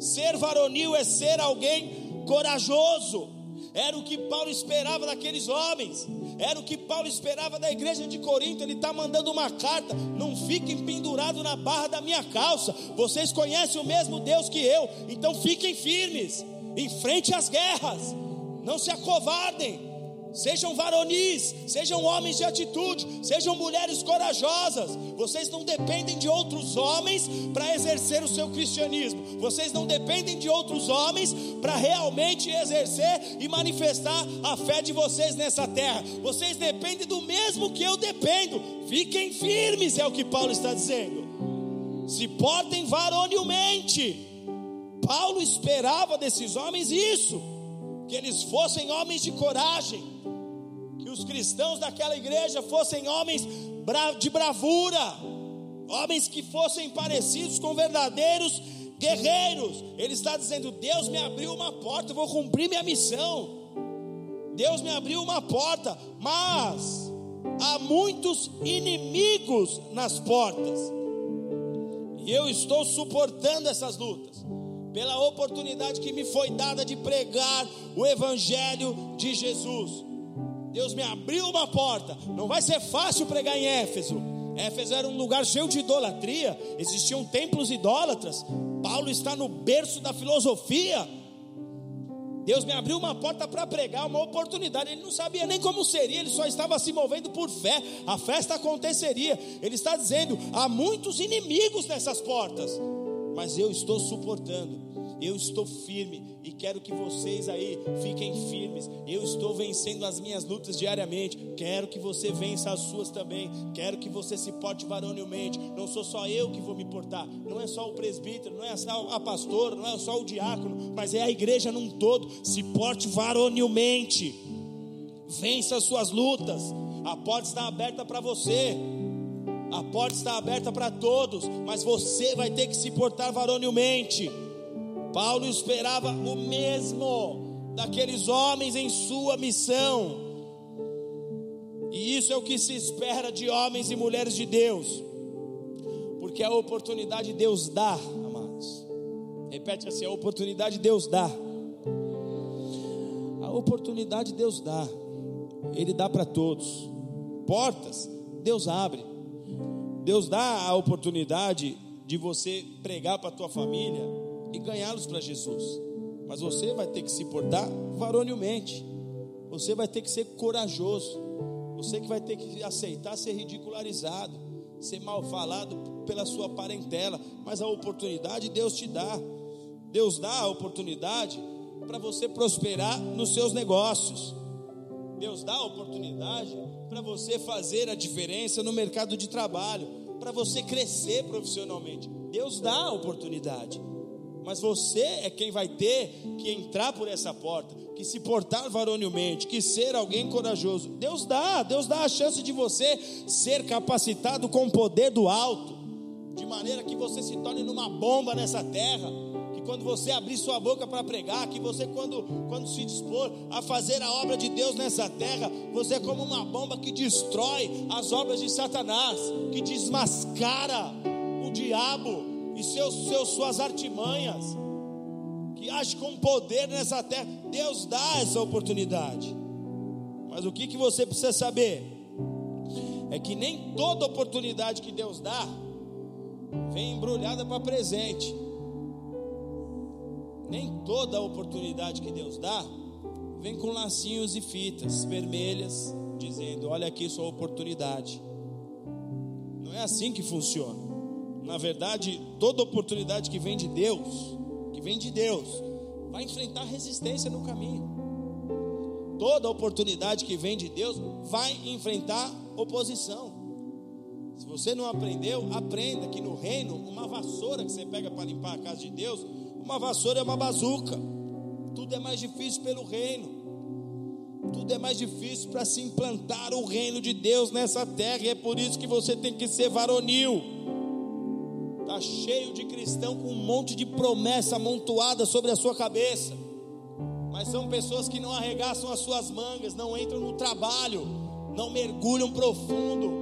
ser varonil é ser alguém corajoso, Era o que Paulo esperava daqueles homens, era o que Paulo esperava da igreja de Corinto. Ele está mandando uma carta: não fiquem pendurados na barra da minha calça, vocês conhecem o mesmo Deus que eu, então fiquem firmes, enfrente as guerras, não se acovardem, sejam varonis, sejam homens de atitude, sejam mulheres corajosas. Vocês não dependem de outros homens para exercer o seu cristianismo, vocês não dependem de outros homens para realmente exercer e manifestar a fé de vocês nessa terra, vocês dependem do mesmo que eu dependo. Fiquem firmes, é o que Paulo está dizendo, se portem varonilmente. Paulo esperava desses homens isso, que eles fossem homens de coragem, que os cristãos daquela igreja fossem homens de bravura, homens que fossem parecidos com verdadeiros guerreiros. Ele está dizendo: Deus me abriu uma porta, eu vou cumprir minha missão. Deus me abriu uma porta, mas há muitos inimigos nas portas, e eu estou suportando essas lutas pela oportunidade que me foi dada de pregar o evangelho de Jesus. Deus me abriu uma porta. Não vai ser fácil pregar em Éfeso. Éfeso era um lugar cheio de idolatria, existiam templos idólatras. Paulo está no berço da filosofia. Deus me abriu uma porta para pregar, uma oportunidade. Ele não sabia nem como seria, ele só estava se movendo por fé. A festa aconteceria. Ele está dizendo: há muitos inimigos nessas portas, mas eu estou suportando, eu estou firme, e quero que vocês aí fiquem firmes. Eu estou vencendo as minhas lutas diariamente, quero que você vença as suas também, quero que você se porte varonilmente. Não sou só eu que vou me portar, não é só o presbítero, não é só a pastora, não é só o diácono, mas é a igreja num todo. Se porte varonilmente, vença as suas lutas. A porta está aberta para você, a porta está aberta para todos, mas você vai ter que se portar varonilmente. Paulo esperava o mesmo daqueles homens em sua missão, e isso é o que se espera de homens e mulheres de Deus, porque a oportunidade Deus dá, amados. Repete assim: a oportunidade Deus dá. A oportunidade Deus dá, Ele dá para todos. Portas Deus abre. Deus dá a oportunidade de você pregar para a tua família e ganhá-los para Jesus, mas você vai ter que se portar varonilmente, você vai ter que ser corajoso, você que vai ter que aceitar ser ridicularizado, ser mal falado pela sua parentela, mas a oportunidade Deus te dá. Deus dá a oportunidade para você prosperar nos seus negócios, Deus dá a oportunidade para você fazer a diferença no mercado de trabalho, para você crescer profissionalmente. Deus dá a oportunidade, mas você é quem vai ter que entrar por essa porta, que se portar varonilmente, que ser alguém corajoso. Deus dá a chance de você ser capacitado com o poder do alto, de maneira que você se torne numa bomba nessa terra, quando você abrir sua boca para pregar, que você quando se dispor a fazer a obra de Deus nessa terra, você é como uma bomba que destrói as obras de Satanás, que desmascara o diabo e suas artimanhas, que age com poder nessa terra. Deus dá essa oportunidade, mas o que você precisa saber é que nem toda oportunidade que Deus dá vem embrulhada para presente. Nem toda oportunidade que Deus dá vem com lacinhos e fitas vermelhas, dizendo: olha aqui sua oportunidade. Não é assim que funciona. Na verdade, toda oportunidade que vem de Deus, vai enfrentar resistência no caminho. Toda oportunidade que vem de Deus vai enfrentar oposição. Se você não aprendeu, aprenda que no reino, uma vassoura que você pega para limpar a casa de Deus, uma vassoura é uma bazuca. Tudo é mais difícil pelo reino, tudo é mais difícil para se implantar o reino de Deus nessa terra, e é por isso que você tem que ser varonil. Está cheio de cristão com um monte de promessa amontoada sobre a sua cabeça, mas são pessoas que não arregaçam as suas mangas, não entram no trabalho, não mergulham profundo,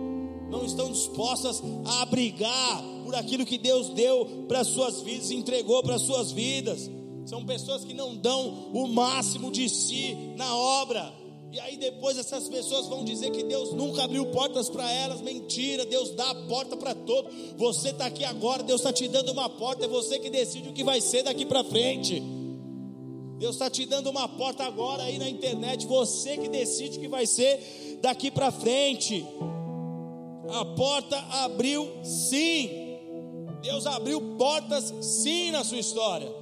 não estão dispostas a abrigar por aquilo que Deus deu para suas vidas, entregou para suas vidas. São pessoas que não dão o máximo de si na obra. E aí depois essas pessoas vão dizer que Deus nunca abriu portas para elas. Mentira, Deus dá a porta para todos. Você está aqui agora, Deus está te dando uma porta. É você que decide o que vai ser daqui para frente. Deus está te dando uma porta agora aí na internet. Você que decide o que vai ser daqui para frente. A porta abriu sim. Deus abriu portas sim na sua história.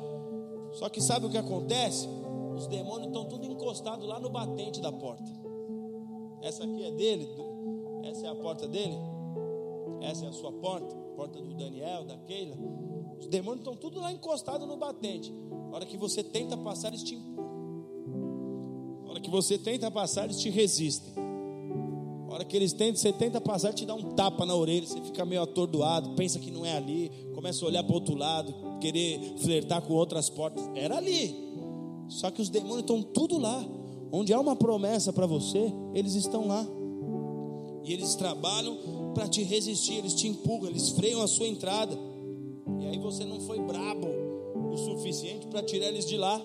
Só que sabe o que acontece? Os demônios estão tudo encostado lá no batente da porta. Essa aqui é dele, essa é a porta dele, essa é a sua porta, porta do Daniel, da Keila. Os demônios estão tudo lá encostados no batente. Na hora que você tenta passar, eles te empurram. Na hora que você tenta passar, eles te resistem. Na hora que eles tentam, você tenta passar, te dá um tapa na orelha, você fica meio atordoado, pensa que não é ali, começa a olhar para o outro lado, querer flertar com outras portas. Era ali. Só que os demônios estão tudo lá. Onde há uma promessa para você, eles estão lá. E eles trabalham para te resistir. Eles te empurram, eles freiam a sua entrada. E aí você não foi brabo o suficiente para tirar eles de lá.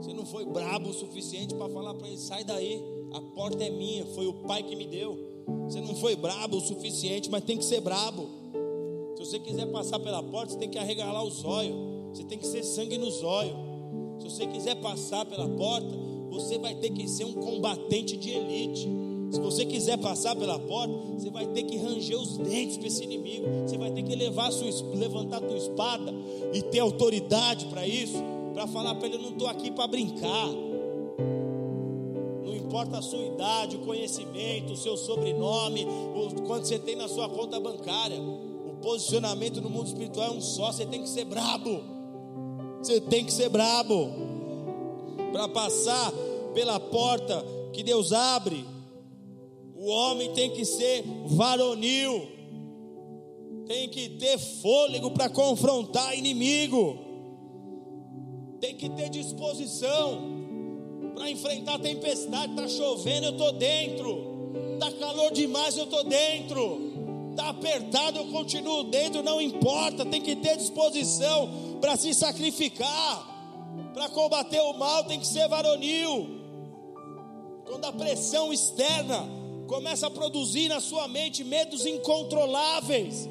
Você não foi brabo o suficiente para falar para eles: sai daí, a porta é minha, foi o Pai que me deu. Você não foi brabo o suficiente, mas tem que ser brabo. Se você quiser passar pela porta, você tem que arregalar os olhos. Você tem que ser sangue nos olhos. Se você quiser passar pela porta, você vai ter que ser um combatente de elite. Se você quiser passar pela porta, você vai ter que ranger os dentes para esse inimigo. Você vai ter que levantar a tua espada e ter autoridade para isso, para falar para ele: eu não estou aqui para brincar. Não importa a sua idade, o conhecimento, o seu sobrenome, o quanto você tem na sua conta bancária. O posicionamento no mundo espiritual é um só. Você tem que ser brabo. Você tem que ser brabo para passar pela porta que Deus abre. O homem tem que ser varonil, tem que ter fôlego para confrontar inimigo, tem que ter disposição para enfrentar a tempestade. Está chovendo, eu estou dentro. Está calor demais, eu estou dentro. Está apertado, eu continuo dentro. Não importa, tem que ter disposição para se sacrificar, para combater o mal. Tem que ser varonil. Quando a pressão externa começa a produzir na sua mente medos incontroláveis,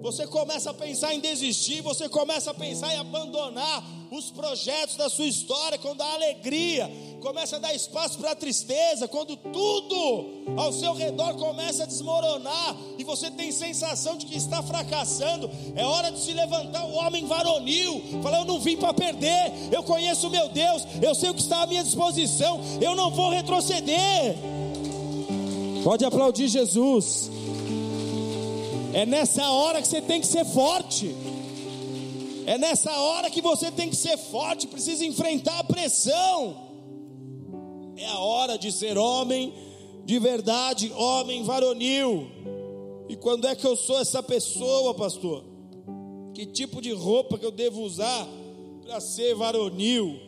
você começa a pensar em desistir, você começa a pensar em abandonar os projetos da sua história. Quando a alegria começa a dar espaço para a tristeza, quando tudo ao seu redor começa a desmoronar e você tem sensação de que está fracassando, é hora de se levantar o homem varonil, falar: eu não vim para perder, eu conheço o meu Deus, eu sei o que está à minha disposição, eu não vou retroceder. Pode aplaudir Jesus. É nessa hora que você tem que ser forte. É nessa hora que você tem que ser forte, precisa enfrentar a pressão. É a hora de ser homem de verdade, homem varonil. E quando é que eu sou essa pessoa, pastor? Que tipo de roupa que eu devo usar para ser varonil?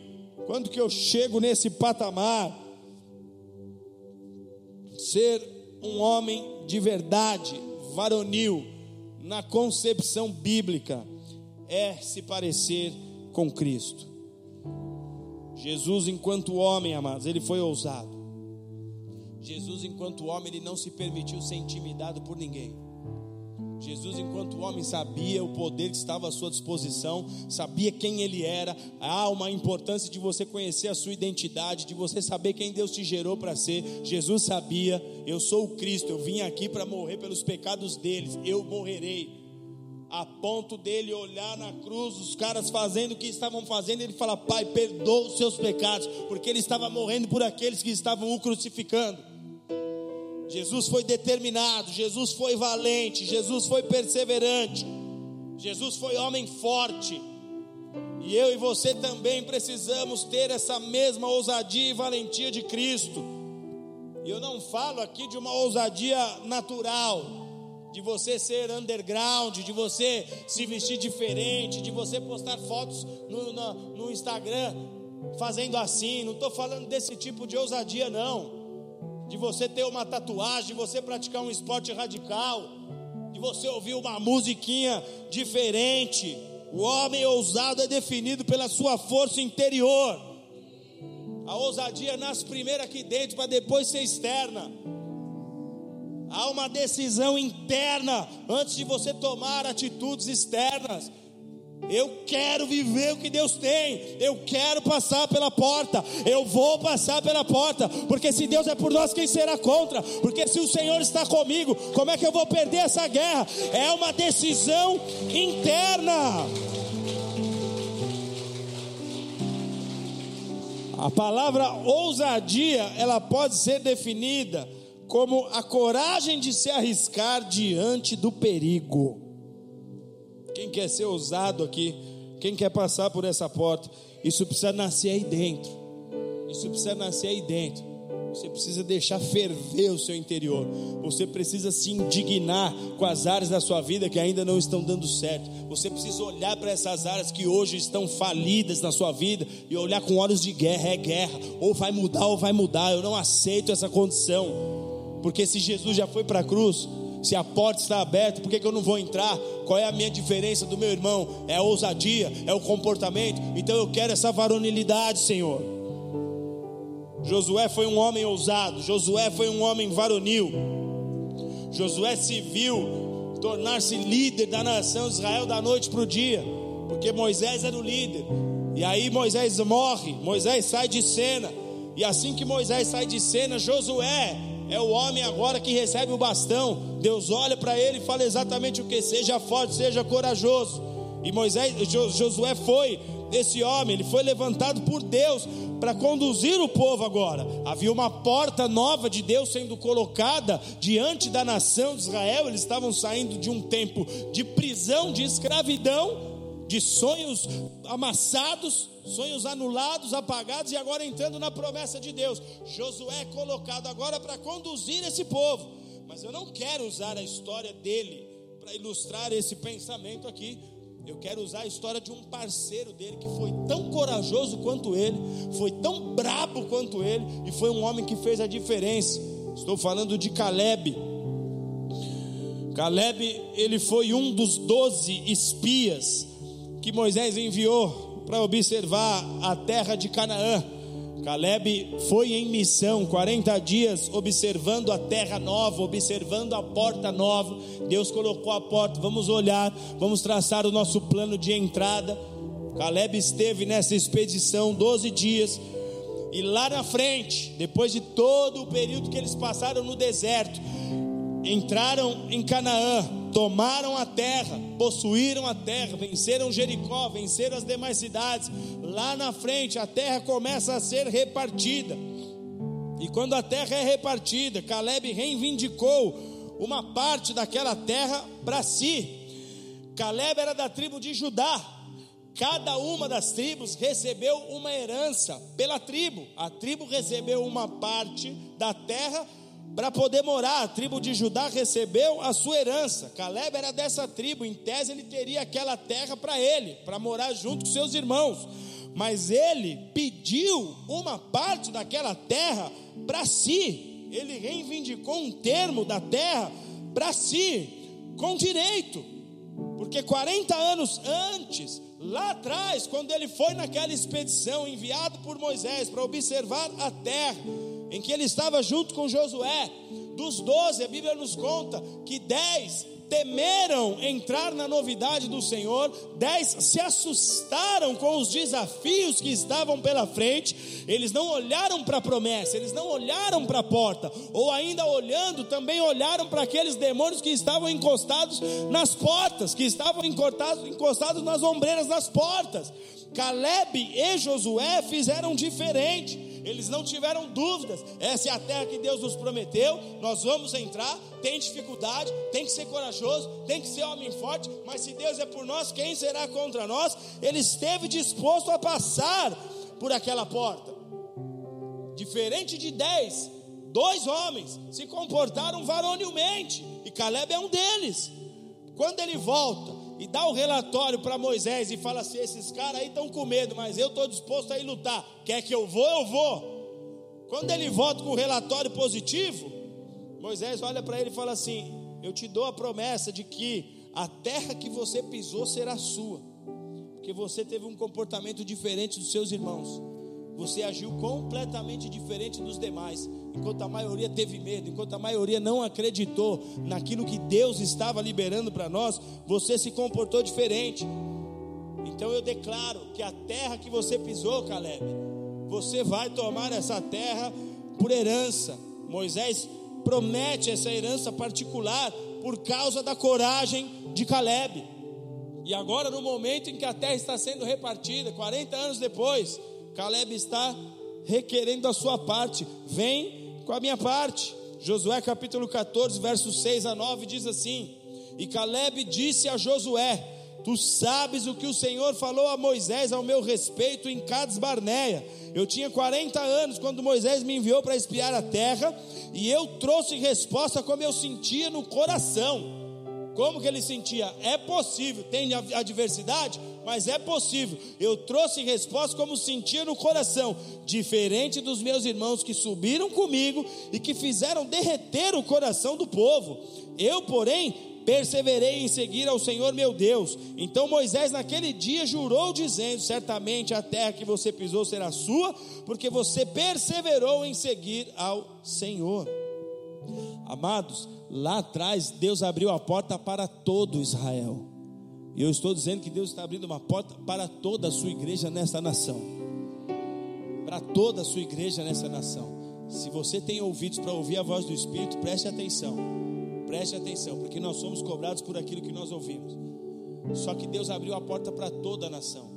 Quando que eu chego nesse patamar? Ser um homem de verdade, varonil, na concepção bíblica, é se parecer com Cristo. Jesus, enquanto homem, amados, ele foi ousado. Jesus, enquanto homem, ele não se permitiu ser intimidado por ninguém. Jesus, enquanto homem, sabia o poder que estava à sua disposição, sabia quem ele era. Há uma importância de você conhecer a sua identidade, de você saber quem Deus te gerou para ser. Jesus sabia: eu sou o Cristo, eu vim aqui para morrer pelos pecados deles, eu morrerei. A ponto dele olhar na cruz, os caras fazendo o que estavam fazendo, ele fala: Pai, perdoa os seus pecados, porque ele estava morrendo por aqueles que estavam o crucificando. Jesus foi determinado, Jesus foi valente, Jesus foi perseverante, Jesus foi homem forte. E eu e você também precisamos ter essa mesma ousadia e valentia de Cristo. E eu não falo aqui de uma ousadia natural, de você ser underground, de você se vestir diferente, de você postar fotos no Instagram fazendo assim. Não estou falando desse tipo de ousadia, não. De você ter uma tatuagem, de você praticar um esporte radical, de você ouvir uma musiquinha diferente, O homem ousado é definido pela sua força interior. A ousadia nasce primeiro aqui dentro para depois ser externa. Há uma decisão interna antes de você tomar atitudes externas. Eu quero viver o que Deus tem. Eu quero passar pela porta. Eu vou passar pela porta. Porque se Deus é por nós, quem será contra? Porque se o Senhor está comigo, como é que eu vou perder essa guerra? É uma decisão interna. A palavra ousadia, ela pode ser definida como a coragem de se arriscar diante do perigo. Quem quer ser ousado aqui? Quem quer passar por essa porta? Isso precisa nascer aí dentro. Isso precisa nascer aí dentro. Você precisa deixar ferver o seu interior. Você precisa se indignar com as áreas da sua vida que ainda não estão dando certo. Você precisa olhar para essas áreas que hoje estão falidas na sua vida e olhar com olhos de guerra. É guerra, ou vai mudar ou vai mudar. Eu não aceito essa condição, porque se Jesus já foi para a cruz, se a porta está aberta, por que eu não vou entrar? Qual é a minha diferença do meu irmão? É a ousadia, é o comportamento. Então eu quero essa varonilidade, Senhor. Josué foi um homem ousado. Josué foi um homem varonil. Josué se viu tornar-se líder da nação de Israel da noite para o dia, porque Moisés era o líder. E aí Moisés morre, Moisés sai de cena. E assim que Moisés sai de cena, Josué é o homem agora que recebe o bastão. Deus olha para ele e fala exatamente o que? Seja forte, seja corajoso. E Josué foi esse homem. Ele foi levantado por Deus para conduzir o povo agora. Havia uma porta nova de Deus sendo colocada diante da nação de Israel. Eles estavam saindo de um tempo de prisão, de escravidão, de sonhos amassados, sonhos anulados, apagados, e agora entrando na promessa de Deus. Josué é colocado agora para conduzir esse povo. Mas eu não quero usar a história dele para ilustrar esse pensamento aqui. Eu quero usar a história de um parceiro dele que foi tão corajoso quanto ele, foi tão brabo quanto ele, e foi um homem que fez a diferença. Estou falando de Calebe. Calebe, ele foi um dos 12 espias que Moisés enviou para observar a terra de Canaã. Calebe foi em missão 40 dias observando a terra nova, observando a porta nova. Deus colocou a porta, vamos olhar, vamos traçar o nosso plano de entrada. Calebe esteve nessa expedição 12 dias. E lá na frente, depois de todo o período que eles passaram no deserto, entraram em Canaã, tomaram a terra, possuíram a terra, venceram Jericó, venceram as demais cidades. Lá na frente a terra começa a ser repartida, e quando a terra é repartida, Calebe reivindicou uma parte daquela terra para si. Calebe era da tribo de Judá. Cada uma das tribos recebeu uma herança pela tribo. A tribo recebeu uma parte da terra para poder morar. A tribo de Judá recebeu a sua herança. Calebe era dessa tribo. Em tese ele teria aquela terra para ele, para morar junto com seus irmãos, mas ele pediu uma parte daquela terra para si. Ele reivindicou um termo da terra para si, com direito, porque 40 anos antes, lá atrás, quando ele foi naquela expedição enviado por Moisés para observar a terra, em que ele estava junto com Josué, dos 12, a Bíblia nos conta que 10 temeram entrar na novidade do Senhor, 10 se assustaram com os desafios que estavam pela frente. Eles não olharam para a promessa, eles não olharam para a porta, ou ainda olhando, também olharam para aqueles demônios que estavam encostados nas portas, que estavam encostados nas ombreiras das portas. Calebe e Josué fizeram diferente. Eles não tiveram dúvidas. Essa é a terra que Deus nos prometeu, nós vamos entrar. Tem dificuldade, tem que ser corajoso, tem que ser homem forte, mas se Deus é por nós, quem será contra nós? Ele esteve disposto a passar por aquela porta. Diferente de 10, 2 homens se comportaram varonilmente, e Calebe é um deles. Quando ele volta e dá o relatório para Moisés e fala assim: esses caras aí estão com medo, mas eu estou disposto a ir lutar. Quer que eu vou? Eu vou. Quando ele volta com o relatório positivo, Moisés olha para ele e fala assim: eu te dou a promessa de que a terra que você pisou será sua. que você teve um comportamento diferente dos seus irmãos. Você agiu completamente diferente dos demais. Enquanto a maioria teve medo, enquanto a maioria não acreditou naquilo que Deus estava liberando para nós, você se comportou diferente. Então eu declaro que a terra que você pisou, Caleb, você vai tomar essa terra por herança. Moisés promete essa herança particular por causa da coragem de Caleb. E agora, no momento em que a terra está sendo repartida, 40 anos depois, Caleb está requerendo a sua parte. Vem com a minha parte. Josué capítulo 14, versos 6 a 9 diz assim: E Caleb disse a Josué: Tu sabes o que o Senhor falou a Moisés ao meu respeito em Cades Barneia. Eu tinha 40 anos quando Moisés me enviou para espiar a terra, e eu trouxe resposta como eu sentia no coração. Como que ele sentia? É possível, tem adversidade, mas é possível. Eu trouxe resposta como sentia no coração, diferente dos meus irmãos que subiram comigo e que fizeram derreter o coração do povo. Eu, porém, perseverei em seguir ao Senhor meu Deus. Então Moisés naquele dia jurou dizendo: certamente a terra que você pisou será sua, porque você perseverou em seguir ao Senhor. Amados, lá atrás Deus abriu a porta para todo Israel. E eu estou dizendo que Deus está abrindo uma porta para toda a sua igreja nessa nação. Para toda a sua igreja nessa nação. Se você tem ouvidos para ouvir a voz do Espírito, preste atenção. Preste atenção, porque nós somos cobrados por aquilo que nós ouvimos. Só que Deus abriu a porta para toda a nação.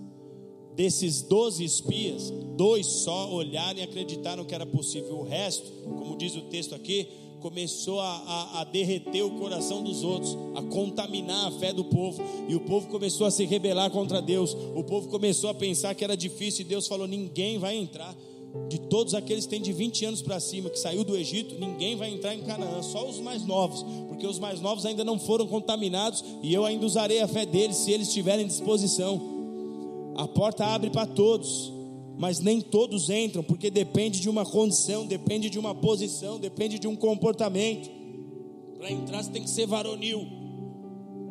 Desses 12 espias, 2 só olharam e acreditaram que era possível. O resto, como diz o texto aqui, começou a derreter o coração dos outros, a contaminar a fé do povo, e o povo começou a se rebelar contra Deus. O povo começou a pensar que era difícil, e Deus falou: ninguém vai entrar. De todos aqueles que têm de 20 anos para cima, que saiu do Egito, ninguém vai entrar em Canaã, só os mais novos, porque os mais novos ainda não foram contaminados, e eu ainda usarei a fé deles se eles tiverem disposição. A porta abre para todos, mas nem todos entram, porque depende de uma condição, depende de uma posição, depende de um comportamento. Para entrar você tem que ser varonil,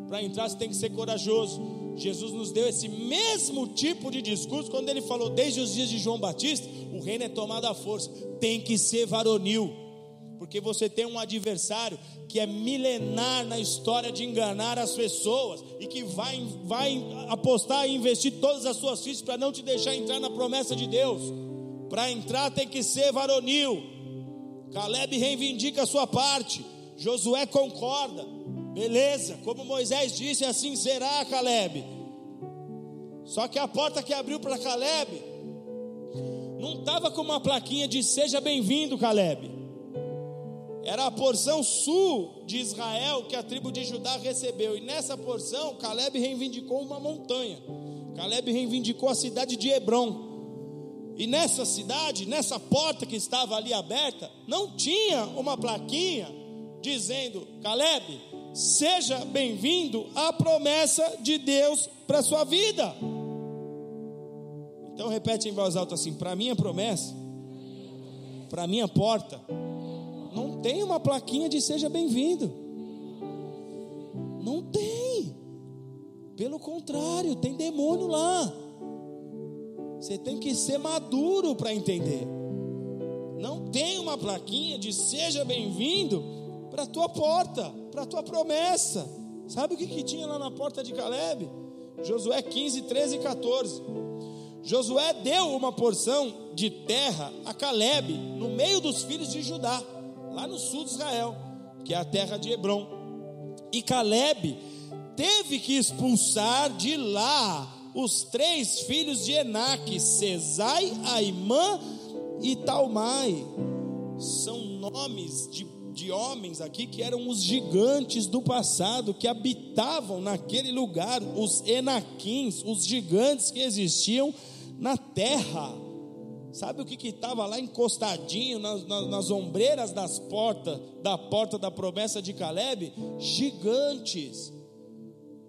para entrar você tem que ser corajoso. Jesus nos deu esse mesmo tipo de discurso quando ele falou: desde os dias de João Batista, o reino é tomado à força. Tem que ser varonil, porque você tem um adversário que é milenar na história de enganar as pessoas, e que vai apostar e investir todas as suas fichas para não te deixar entrar na promessa de Deus. Para entrar tem que ser varonil. Caleb reivindica a sua parte, Josué concorda. Beleza, como Moisés disse, assim será, Caleb. Só que a porta que abriu para Caleb não estava com uma plaquinha de seja bem-vindo, Caleb. Era a porção sul de Israel que a tribo de Judá recebeu, e nessa porção Caleb reivindicou uma montanha. Caleb reivindicou a cidade de Hebrom. E nessa cidade, nessa porta que estava ali aberta, não tinha uma plaquinha dizendo: Caleb, seja bem-vindo à promessa de Deus para a sua vida. Então repete em voz alta assim: para minha promessa, para minha porta, não tem uma plaquinha de seja bem-vindo. Não tem. Pelo contrário, tem demônio lá. Você tem que ser maduro para entender. Não tem uma plaquinha de seja bem-vindo para a tua porta, para a tua promessa. Sabe o que tinha lá na porta de Caleb? Josué 15, 13 e 14. Josué deu uma porção de terra a Caleb, no meio dos filhos de Judá, lá no sul de Israel, que é a terra de Hebrom. E Caleb teve que expulsar de lá os 3 filhos de Enaque: Sesai, Aimã e Talmai. São nomes de homens aqui que eram os gigantes do passado, que habitavam naquele lugar, os Enaquins, os gigantes que existiam na terra. Sabe o que estava lá encostadinho nas ombreiras das portas, da porta da promessa de Caleb? Gigantes,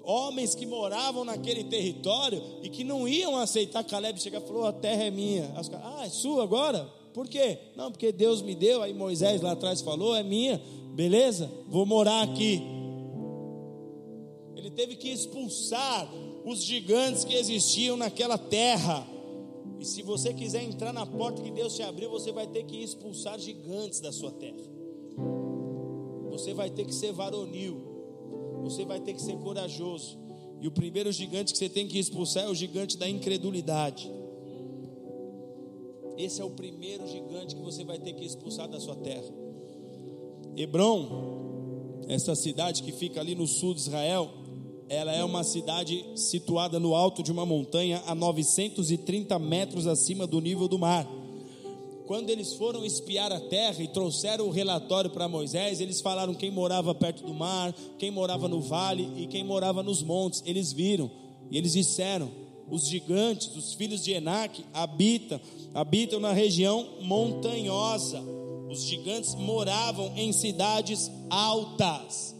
homens que moravam naquele território e que não iam aceitar. Caleb chegar e falou: a terra é minha. É sua agora? Por quê? Não, porque Deus me deu. Aí Moisés lá atrás falou: é minha, beleza, vou morar aqui. Ele teve que expulsar os gigantes que existiam naquela terra. E se você quiser entrar na porta que Deus te abriu, você vai ter que expulsar gigantes da sua terra. Você vai ter que ser varonil. Você vai ter que ser corajoso. E o primeiro gigante que você tem que expulsar é o gigante da incredulidade. Esse é o primeiro gigante que você vai ter que expulsar da sua terra. Hebrom, essa cidade que fica ali no sul de Israel, ela é uma cidade situada no alto de uma montanha, a 930 metros acima do nível do mar. Quando eles foram espiar a terra e trouxeram o relatório para Moisés, eles falaram quem morava perto do mar, quem morava no vale e quem morava nos montes. Eles viram e eles disseram: os gigantes, os filhos de Enaque habitam na região montanhosa. Os gigantes moravam em cidades altas.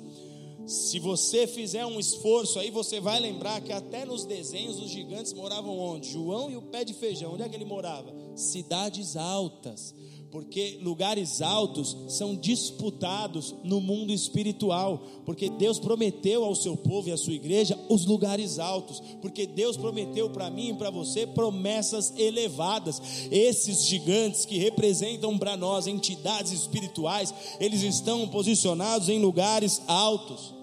Se você fizer um esforço aí, você vai lembrar que até nos desenhos os gigantes moravam onde? João e o pé de feijão, onde é que ele morava? Cidades altas, porque lugares altos são disputados no mundo espiritual, porque Deus prometeu ao seu povo e à sua igreja os lugares altos, porque Deus prometeu para mim e para você promessas elevadas. Esses gigantes que representam para nós entidades espirituais, eles estão posicionados em lugares altos.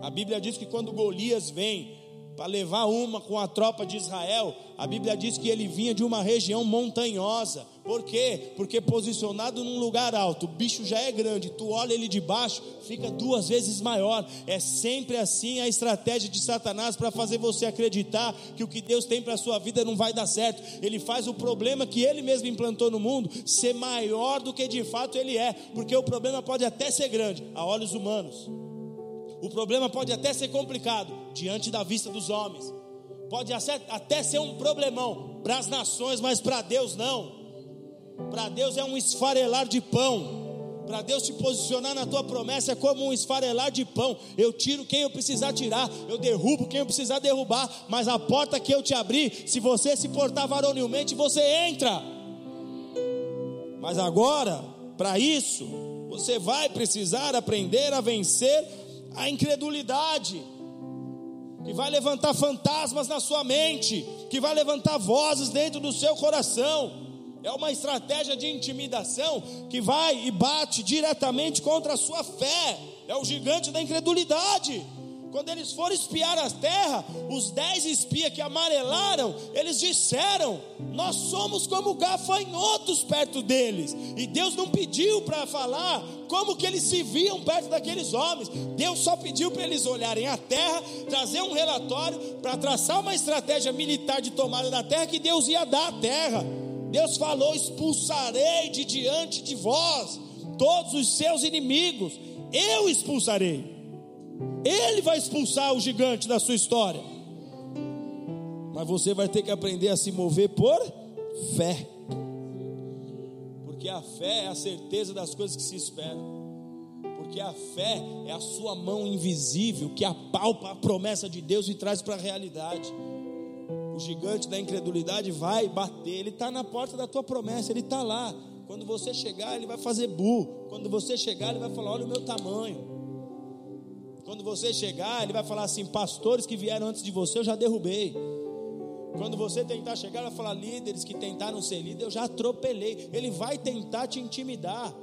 A Bíblia diz que quando Golias vem para levar uma com a tropa de Israel, a Bíblia diz que ele vinha de uma região montanhosa. Por quê? Porque posicionado num lugar alto, o bicho já é grande, tu olha ele de baixo, fica 2 vezes maior. É sempre assim a estratégia de Satanás para fazer você acreditar que o que Deus tem para a sua vida não vai dar certo. Ele faz o problema que ele mesmo implantou no mundo ser maior do que de fato ele é, porque o problema pode até ser grande a olhos humanos. O problema pode até ser complicado diante da vista dos homens. Pode até ser um problemão para as nações, mas para Deus não. Para Deus é um esfarelar de pão. Para Deus te posicionar na tua promessa é como um esfarelar de pão. Eu tiro quem eu precisar tirar, eu derrubo quem eu precisar derrubar, mas a porta que eu te abrir, se você se portar varonilmente, você entra. Mas agora, para isso, você vai precisar aprender a vencer a incredulidade, que vai levantar fantasmas na sua mente, que vai levantar vozes dentro do seu coração. É uma estratégia de intimidação que vai e bate diretamente contra a sua fé. É o gigante da incredulidade. Quando eles foram espiar a terra, os 10 espias que amarelaram, eles disseram: nós somos como gafanhotos perto deles. E Deus não pediu para falar como que eles se viam perto daqueles homens. Deus só pediu para eles olharem a terra, trazer um relatório para traçar uma estratégia militar de tomada da terra, que Deus ia dar a terra. Deus falou: expulsarei de diante de vós todos os seus inimigos. Eu expulsarei. Ele vai expulsar o gigante da sua história, mas você vai ter que aprender a se mover por fé, porque a fé é a certeza das coisas que se esperam, porque a fé é a sua mão invisível que apalpa a promessa de Deus e traz para a realidade. O gigante da incredulidade vai bater, ele está na porta da tua promessa, ele está lá. Quando você chegar, ele vai fazer bu. Quando você chegar, ele vai falar: olha o meu tamanho. Quando você chegar, ele vai falar assim: pastores que vieram antes de você, eu já derrubei. Quando você tentar chegar, ele vai falar: líderes que tentaram ser líder, eu já atropelei. Ele vai tentar te intimidar.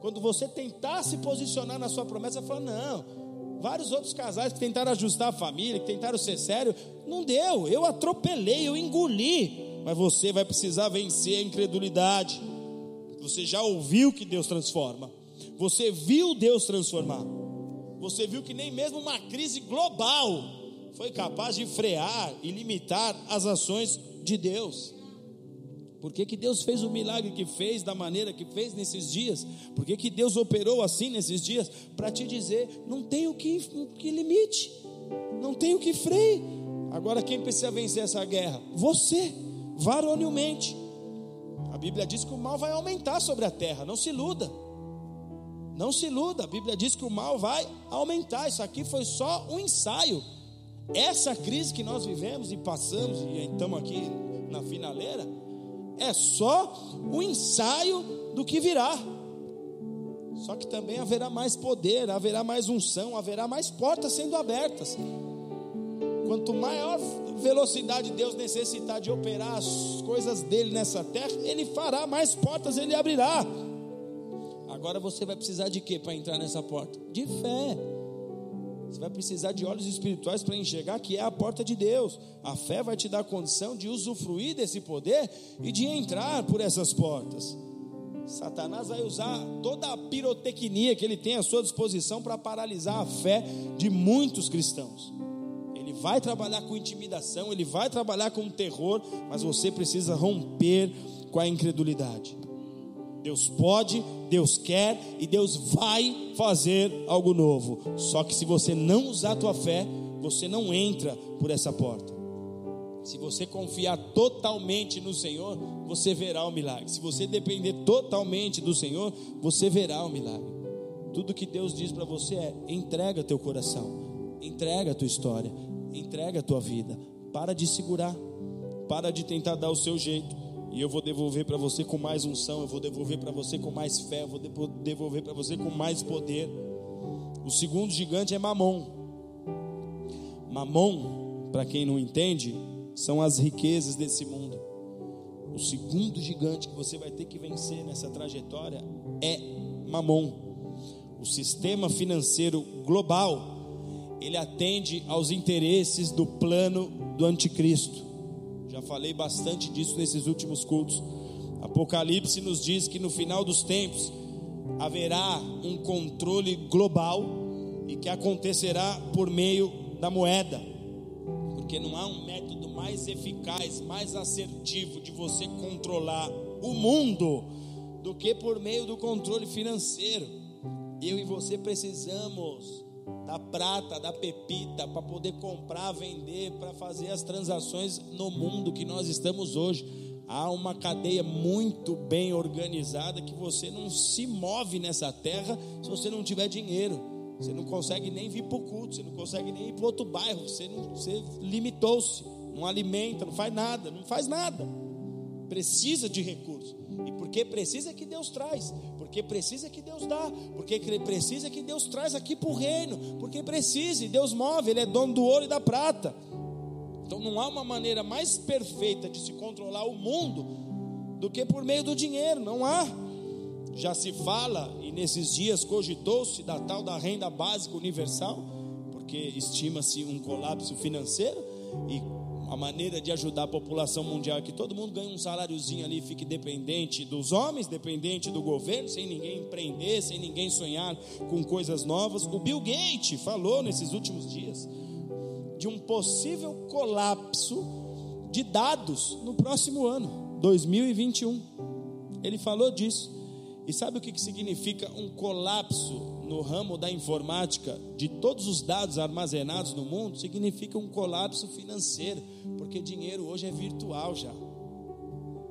Quando você tentar se posicionar na sua promessa, ele vai falar: não, vários outros casais que tentaram ajustar a família, que tentaram ser sério, não deu, eu atropelei, eu engoli. Mas você vai precisar vencer a incredulidade. Você já ouviu que Deus transforma, você viu Deus transformar. Você viu que nem mesmo uma crise global foi capaz de frear e limitar as ações de Deus. Por que que Deus fez o milagre que fez, da maneira que fez nesses dias? Por que que Deus operou assim nesses dias? Para te dizer: não tem o que limite, não tem o que freie. Agora quem precisa vencer essa guerra? Você, varonilmente. A Bíblia diz que o mal vai aumentar sobre a terra, não se iluda. Não se iluda, a Bíblia diz que o mal vai aumentar. Isso aqui foi só um ensaio. Essa crise que nós vivemos e passamos, e estamos aqui na finaleira, é só um ensaio do que virá. Só que também haverá mais poder, haverá mais unção, haverá mais portas sendo abertas. Quanto maior velocidade Deus necessitar de operar as coisas dele nessa terra, ele fará, mais portas ele abrirá. Agora você vai precisar de quê para entrar nessa porta? De fé. Você vai precisar de olhos espirituais para enxergar que é a porta de Deus. A fé vai te dar a condição de usufruir desse poder e de entrar por essas portas. Satanás vai usar toda a pirotecnia que ele tem à sua disposição para paralisar a fé de muitos cristãos. Ele vai trabalhar com intimidação, ele vai trabalhar com terror, mas você precisa romper com a incredulidade. Deus pode, Deus quer e Deus vai fazer algo novo. Só que se você não usar a tua fé, você não entra por essa porta. Se você confiar totalmente no Senhor, você verá o milagre. Se você depender totalmente do Senhor, você verá o milagre. Tudo que Deus diz para você é: entrega teu coração, entrega a tua história, entrega a tua vida. Para de segurar, para de tentar dar o seu jeito. E eu vou devolver para você com mais unção, eu vou devolver para você com mais fé, eu vou devolver para você com mais poder. O segundo gigante é Mamon. Mamon, para quem não entende, são as riquezas desse mundo. O segundo gigante que você vai ter que vencer nessa trajetória é Mamon. O sistema financeiro global, ele atende aos interesses do plano do anticristo. Já falei bastante disso nesses últimos cultos. Apocalipse nos diz que no final dos tempos haverá um controle global e que acontecerá por meio da moeda, porque não há um método mais eficaz, mais assertivo de você controlar o mundo do que por meio do controle financeiro. Eu e você precisamos da prata, da pepita, para poder comprar, vender, para fazer as transações no mundo que nós estamos hoje. Há uma cadeia muito bem organizada que você não se move nessa terra se você não tiver dinheiro. Você não consegue nem vir para o culto, você não consegue nem ir para outro bairro, você limitou-se, não alimenta, não faz nada. Precisa de recursos. E porque precisa que Deus traz, porque precisa que Deus dá, porque precisa que Deus traz aqui para o reino, porque precisa e Deus move. Ele é dono do ouro e da prata. Então não há uma maneira mais perfeita de se controlar o mundo do que por meio do dinheiro, não há. Já se fala, e nesses dias cogitou-se da tal da renda básica universal, porque estima-se um colapso financeiro, e a maneira de ajudar a população mundial é que todo mundo ganhe um saláriozinho ali, fique dependente dos homens, dependente do governo, sem ninguém empreender, sem ninguém sonhar com coisas novas. O Bill Gates falou nesses últimos dias de um possível colapso de dados no próximo ano, 2021. Ele falou disso. E sabe o que significa um colapso no ramo da informática? De todos os dados armazenados no mundo, significa um colapso financeiro, porque dinheiro hoje é virtual já.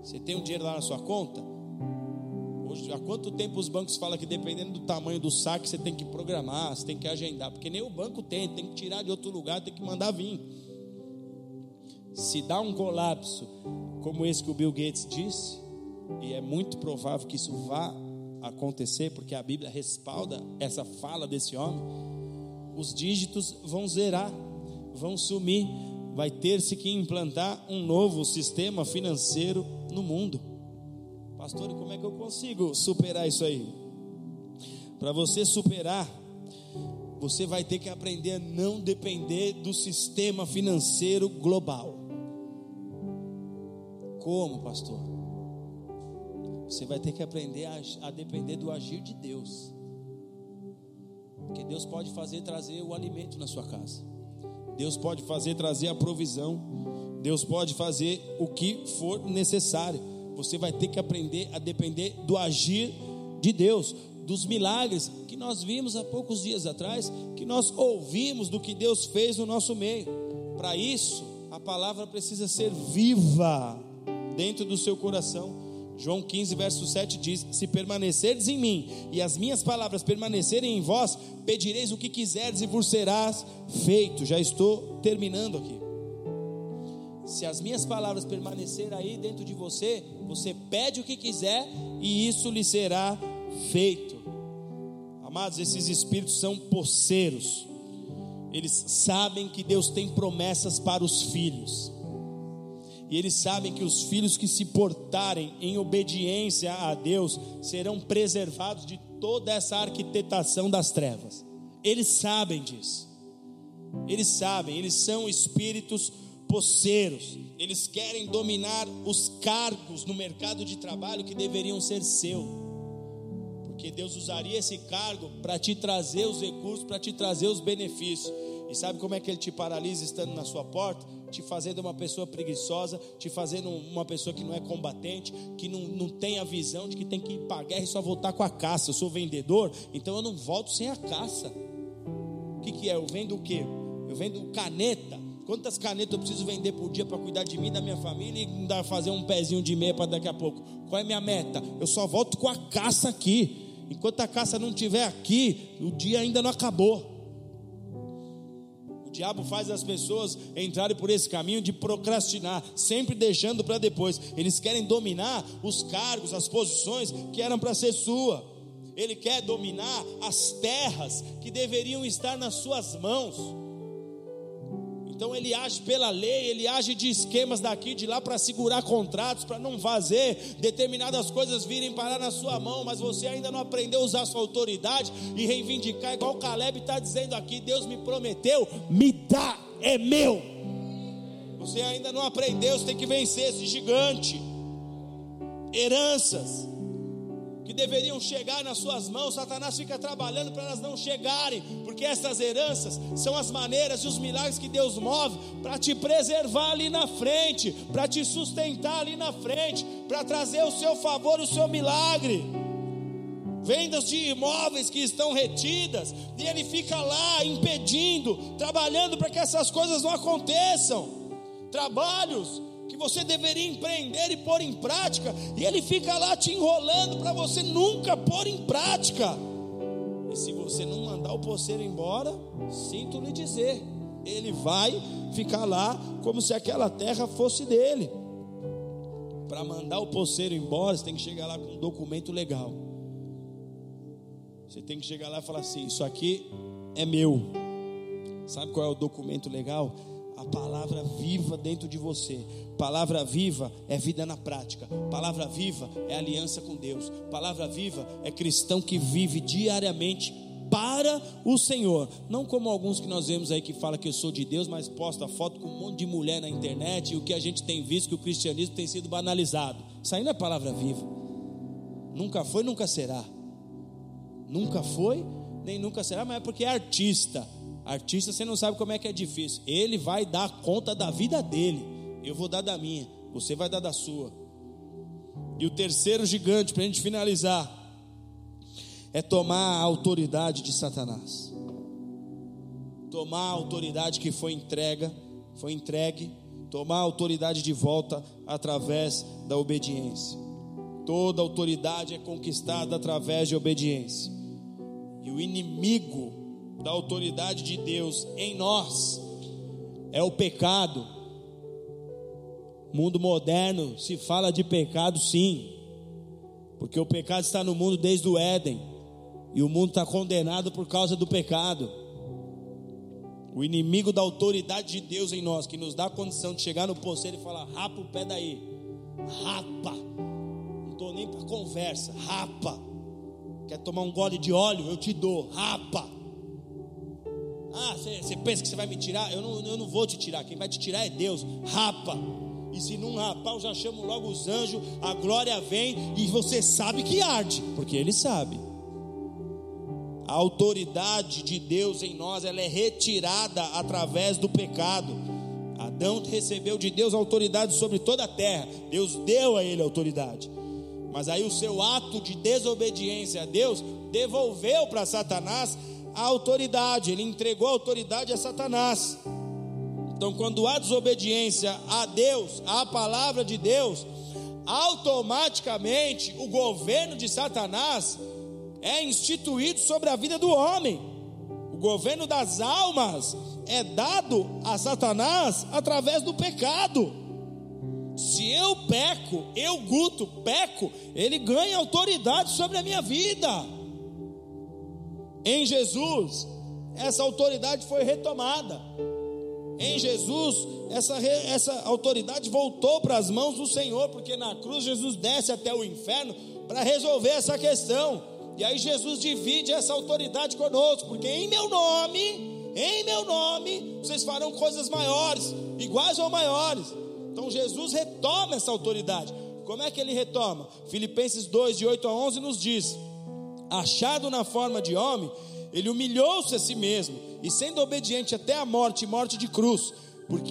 Você tem um dinheiro lá na sua conta? Hoje, há quanto tempo os bancos falam que dependendo do tamanho do saque, você tem que programar, você tem que agendar, porque nem o banco tem que tirar de outro lugar, tem que mandar vir. Se dá um colapso como esse que o Bill Gates disse, e é muito provável que isso vá acontecer, porque a Bíblia respalda essa fala desse homem, os dígitos vão zerar, vão sumir, vai ter-se que implantar um novo sistema financeiro no mundo. Pastor, e como é que eu consigo superar isso aí? Para você superar, você vai ter que aprender a não depender do sistema financeiro global. Como, pastor? Você vai ter que aprender a depender do agir de Deus, porque Deus pode fazer trazer o alimento na sua casa, Deus pode fazer trazer a provisão, Deus pode fazer o que for necessário. Você vai ter que aprender a depender do agir de Deus, dos milagres que nós vimos há poucos dias atrás, que nós ouvimos do que Deus fez no nosso meio. Para isso, a palavra precisa ser viva dentro do seu coração. João 15 verso 7 diz: se permanecerdes em mim e as minhas palavras permanecerem em vós, pedireis o que quiserdes e vos será feito. Já estou terminando aqui. Se as minhas palavras permanecerem aí dentro de você, você pede o que quiser e isso lhe será feito. Amados, esses espíritos são poceiros. Eles sabem que Deus tem promessas para os filhos. E eles sabem que os filhos que se portarem em obediência a Deus serão preservados de toda essa arquitetação das trevas. Eles sabem disso. Eles sabem, eles são espíritos posseiros. Eles querem dominar os cargos no mercado de trabalho que deveriam ser seu. Porque Deus usaria esse cargo para te trazer os recursos, para te trazer os benefícios. E sabe como é que ele te paralisa estando na sua porta? Te fazendo uma pessoa preguiçosa, te fazendo uma pessoa que não é combatente, que não tem a visão de que tem que ir para a guerra e só voltar com a caça. Eu sou vendedor, então eu não volto sem a caça. O que é? Eu vendo o quê? Eu vendo caneta. Quantas canetas eu preciso vender por dia para cuidar de mim, da minha família e fazer um pezinho de meia para daqui a pouco? Qual é a minha meta? Eu só volto com a caça aqui. Enquanto a caça não estiver aqui, o dia ainda não acabou. O diabo faz as pessoas entrarem por esse caminho de procrastinar, sempre deixando para depois. Eles querem dominar os cargos, as posições que eram para ser sua. Ele quer dominar as terras que deveriam estar nas suas mãos. Então ele age pela lei, ele age de esquemas daqui e de lá para segurar contratos, para não fazer determinadas coisas virem parar na sua mão. Mas você ainda não aprendeu a usar a sua autoridade e reivindicar, igual o Caleb está dizendo aqui: Deus me prometeu, me dá, é meu. Você ainda não aprendeu, você tem que vencer esse gigante. Heranças que deveriam chegar nas suas mãos, Satanás fica trabalhando para elas não chegarem, porque essas heranças são as maneiras e os milagres que Deus move para te preservar ali na frente, para te sustentar ali na frente, para trazer o seu favor, o seu milagre. Vendas de imóveis que estão retidas, e ele fica lá impedindo, trabalhando para que essas coisas não aconteçam. Trabalhos que você deveria empreender e pôr em prática, e ele fica lá te enrolando para você nunca pôr em prática. E se você não mandar o posseiro embora, sinto lhe dizer, ele vai ficar lá como se aquela terra fosse dele. Para mandar o posseiro embora, você tem que chegar lá com um documento legal. Você tem que chegar lá e falar assim: isso aqui é meu. Sabe qual é o documento legal? A palavra viva dentro de você. Palavra viva é vida na prática. Palavra viva é aliança com Deus. Palavra viva é cristão que vive diariamente para o Senhor. Não como alguns que nós vemos aí que falam que eu sou de Deus, mas posta foto com um monte de mulher na internet. E o que a gente tem visto, que o cristianismo tem sido banalizado. Isso aí não é palavra viva. Nunca foi, nunca será. Nunca foi, nem nunca será. Mas é porque é artista. Artista, você não sabe como é que é difícil. Ele vai dar conta da vida dele. Eu vou dar da minha, você vai dar da sua. E o terceiro gigante, para a gente finalizar, é tomar a autoridade de Satanás. Tomar a autoridade que foi entregue, tomar a autoridade de volta através da obediência. Toda autoridade é conquistada através de obediência. E o inimigo da autoridade de Deus em nós é o pecado. O mundo moderno se fala de pecado, sim, porque o pecado está no mundo desde o Éden, e o mundo está condenado por causa do pecado. O inimigo da autoridade de Deus em nós, que nos dá a condição de chegar no posseiro e falar: rapa o pé daí, rapa, não estou nem para conversa, rapa. Quer tomar um gole de óleo? Eu te dou, rapa. Ah, você pensa que você vai me tirar? Eu não vou te tirar, quem vai te tirar é Deus. Rapa. E se não rapar, eu já chamo logo os anjos, a glória vem e você sabe que arde, porque ele sabe. A autoridade de Deus em nós, ela é retirada através do pecado. Adão recebeu de Deus a autoridade sobre toda a terra. Deus deu a ele a autoridade, mas aí o seu ato de desobediência a Deus devolveu para Satanás a autoridade. Ele entregou a autoridade a Satanás. Então, quando há desobediência a Deus, à palavra de Deus, automaticamente o governo de Satanás é instituído sobre a vida do homem. O governo das almas é dado a Satanás através do pecado. Se eu peco, eu, Guto, peco, ele ganha autoridade sobre a minha vida. Em Jesus, essa autoridade foi retomada. Em Jesus, essa autoridade voltou para as mãos do Senhor, porque na cruz Jesus desce até o inferno para resolver essa questão. E aí Jesus divide essa autoridade conosco, porque em meu nome, vocês farão coisas maiores, iguais ou maiores. Então Jesus retoma essa autoridade. Como é que ele retoma? Filipenses 2, de 8 a 11 nos diz: achado na forma de homem, ele humilhou-se a si mesmo, e sendo obediente até a morte, morte de cruz.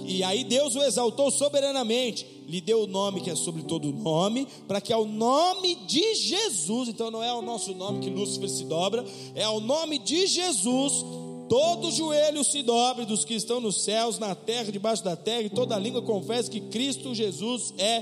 E aí Deus o exaltou soberanamente, lhe deu o nome que é sobre todo nome, para que ao nome de Jesus, então não é ao nosso nome que Lúcifer se dobra, é ao nome de Jesus, todo joelho se dobre, dos que estão nos céus, na terra, debaixo da terra, e toda língua confesse que Cristo Jesus é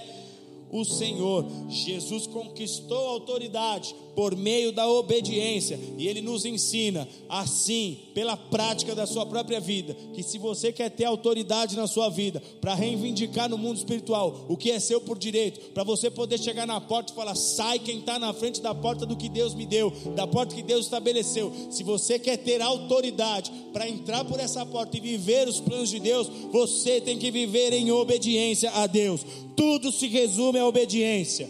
o Senhor. Jesus conquistou a autoridade por meio da obediência, e ele nos ensina assim, pela prática da sua própria vida, que se você quer ter autoridade na sua vida, para reivindicar no mundo espiritual o que é seu por direito, para você poder chegar na porta e falar: sai quem está na frente da porta do que Deus me deu, da porta que Deus estabeleceu. Se você quer ter autoridade para entrar por essa porta e viver os planos de Deus, você tem que viver em obediência a Deus. Tudo se resume à obediência.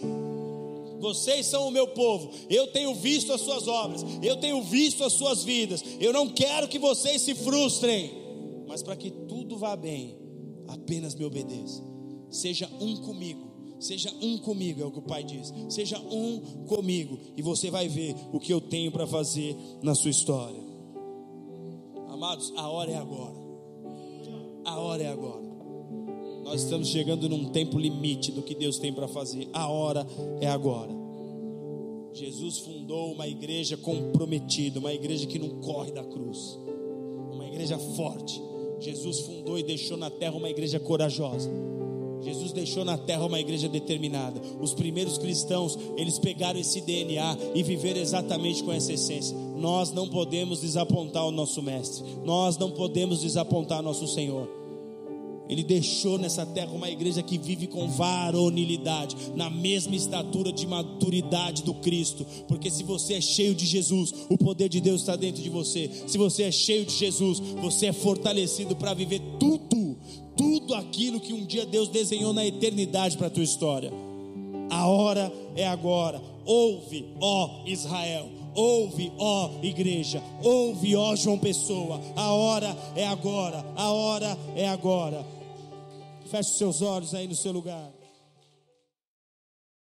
Vocês são o meu povo, eu tenho visto as suas obras, eu tenho visto as suas vidas, eu não quero que vocês se frustrem, mas para que tudo vá bem, apenas me obedeça. Seja um comigo, é o que o Pai diz, seja um comigo, e você vai ver o que eu tenho para fazer na sua história. Amados, a hora é agora. Nós estamos chegando num tempo limite do que Deus tem para fazer. A hora é agora. Jesus fundou uma igreja comprometida, uma igreja que não corre da cruz, uma igreja forte. Jesus fundou e deixou na terra uma igreja corajosa. Jesus deixou na terra uma igreja determinada. Os primeiros cristãos, eles pegaram esse DNA e viveram exatamente com essa essência. Nós não podemos desapontar o nosso mestre, nós não podemos desapontar nosso Senhor. Ele deixou nessa terra uma igreja que vive com varonilidade, na mesma estatura de maturidade do Cristo, porque se você é cheio de Jesus, o poder de Deus está dentro de você. Se você é cheio de Jesus, você é fortalecido para viver tudo aquilo que um dia Deus desenhou na eternidade para a tua história. A hora é agora. Ouve, ó Israel, ouve, ó igreja, ouve, ó João Pessoa, a hora é agora. Feche os seus olhos aí no seu lugar.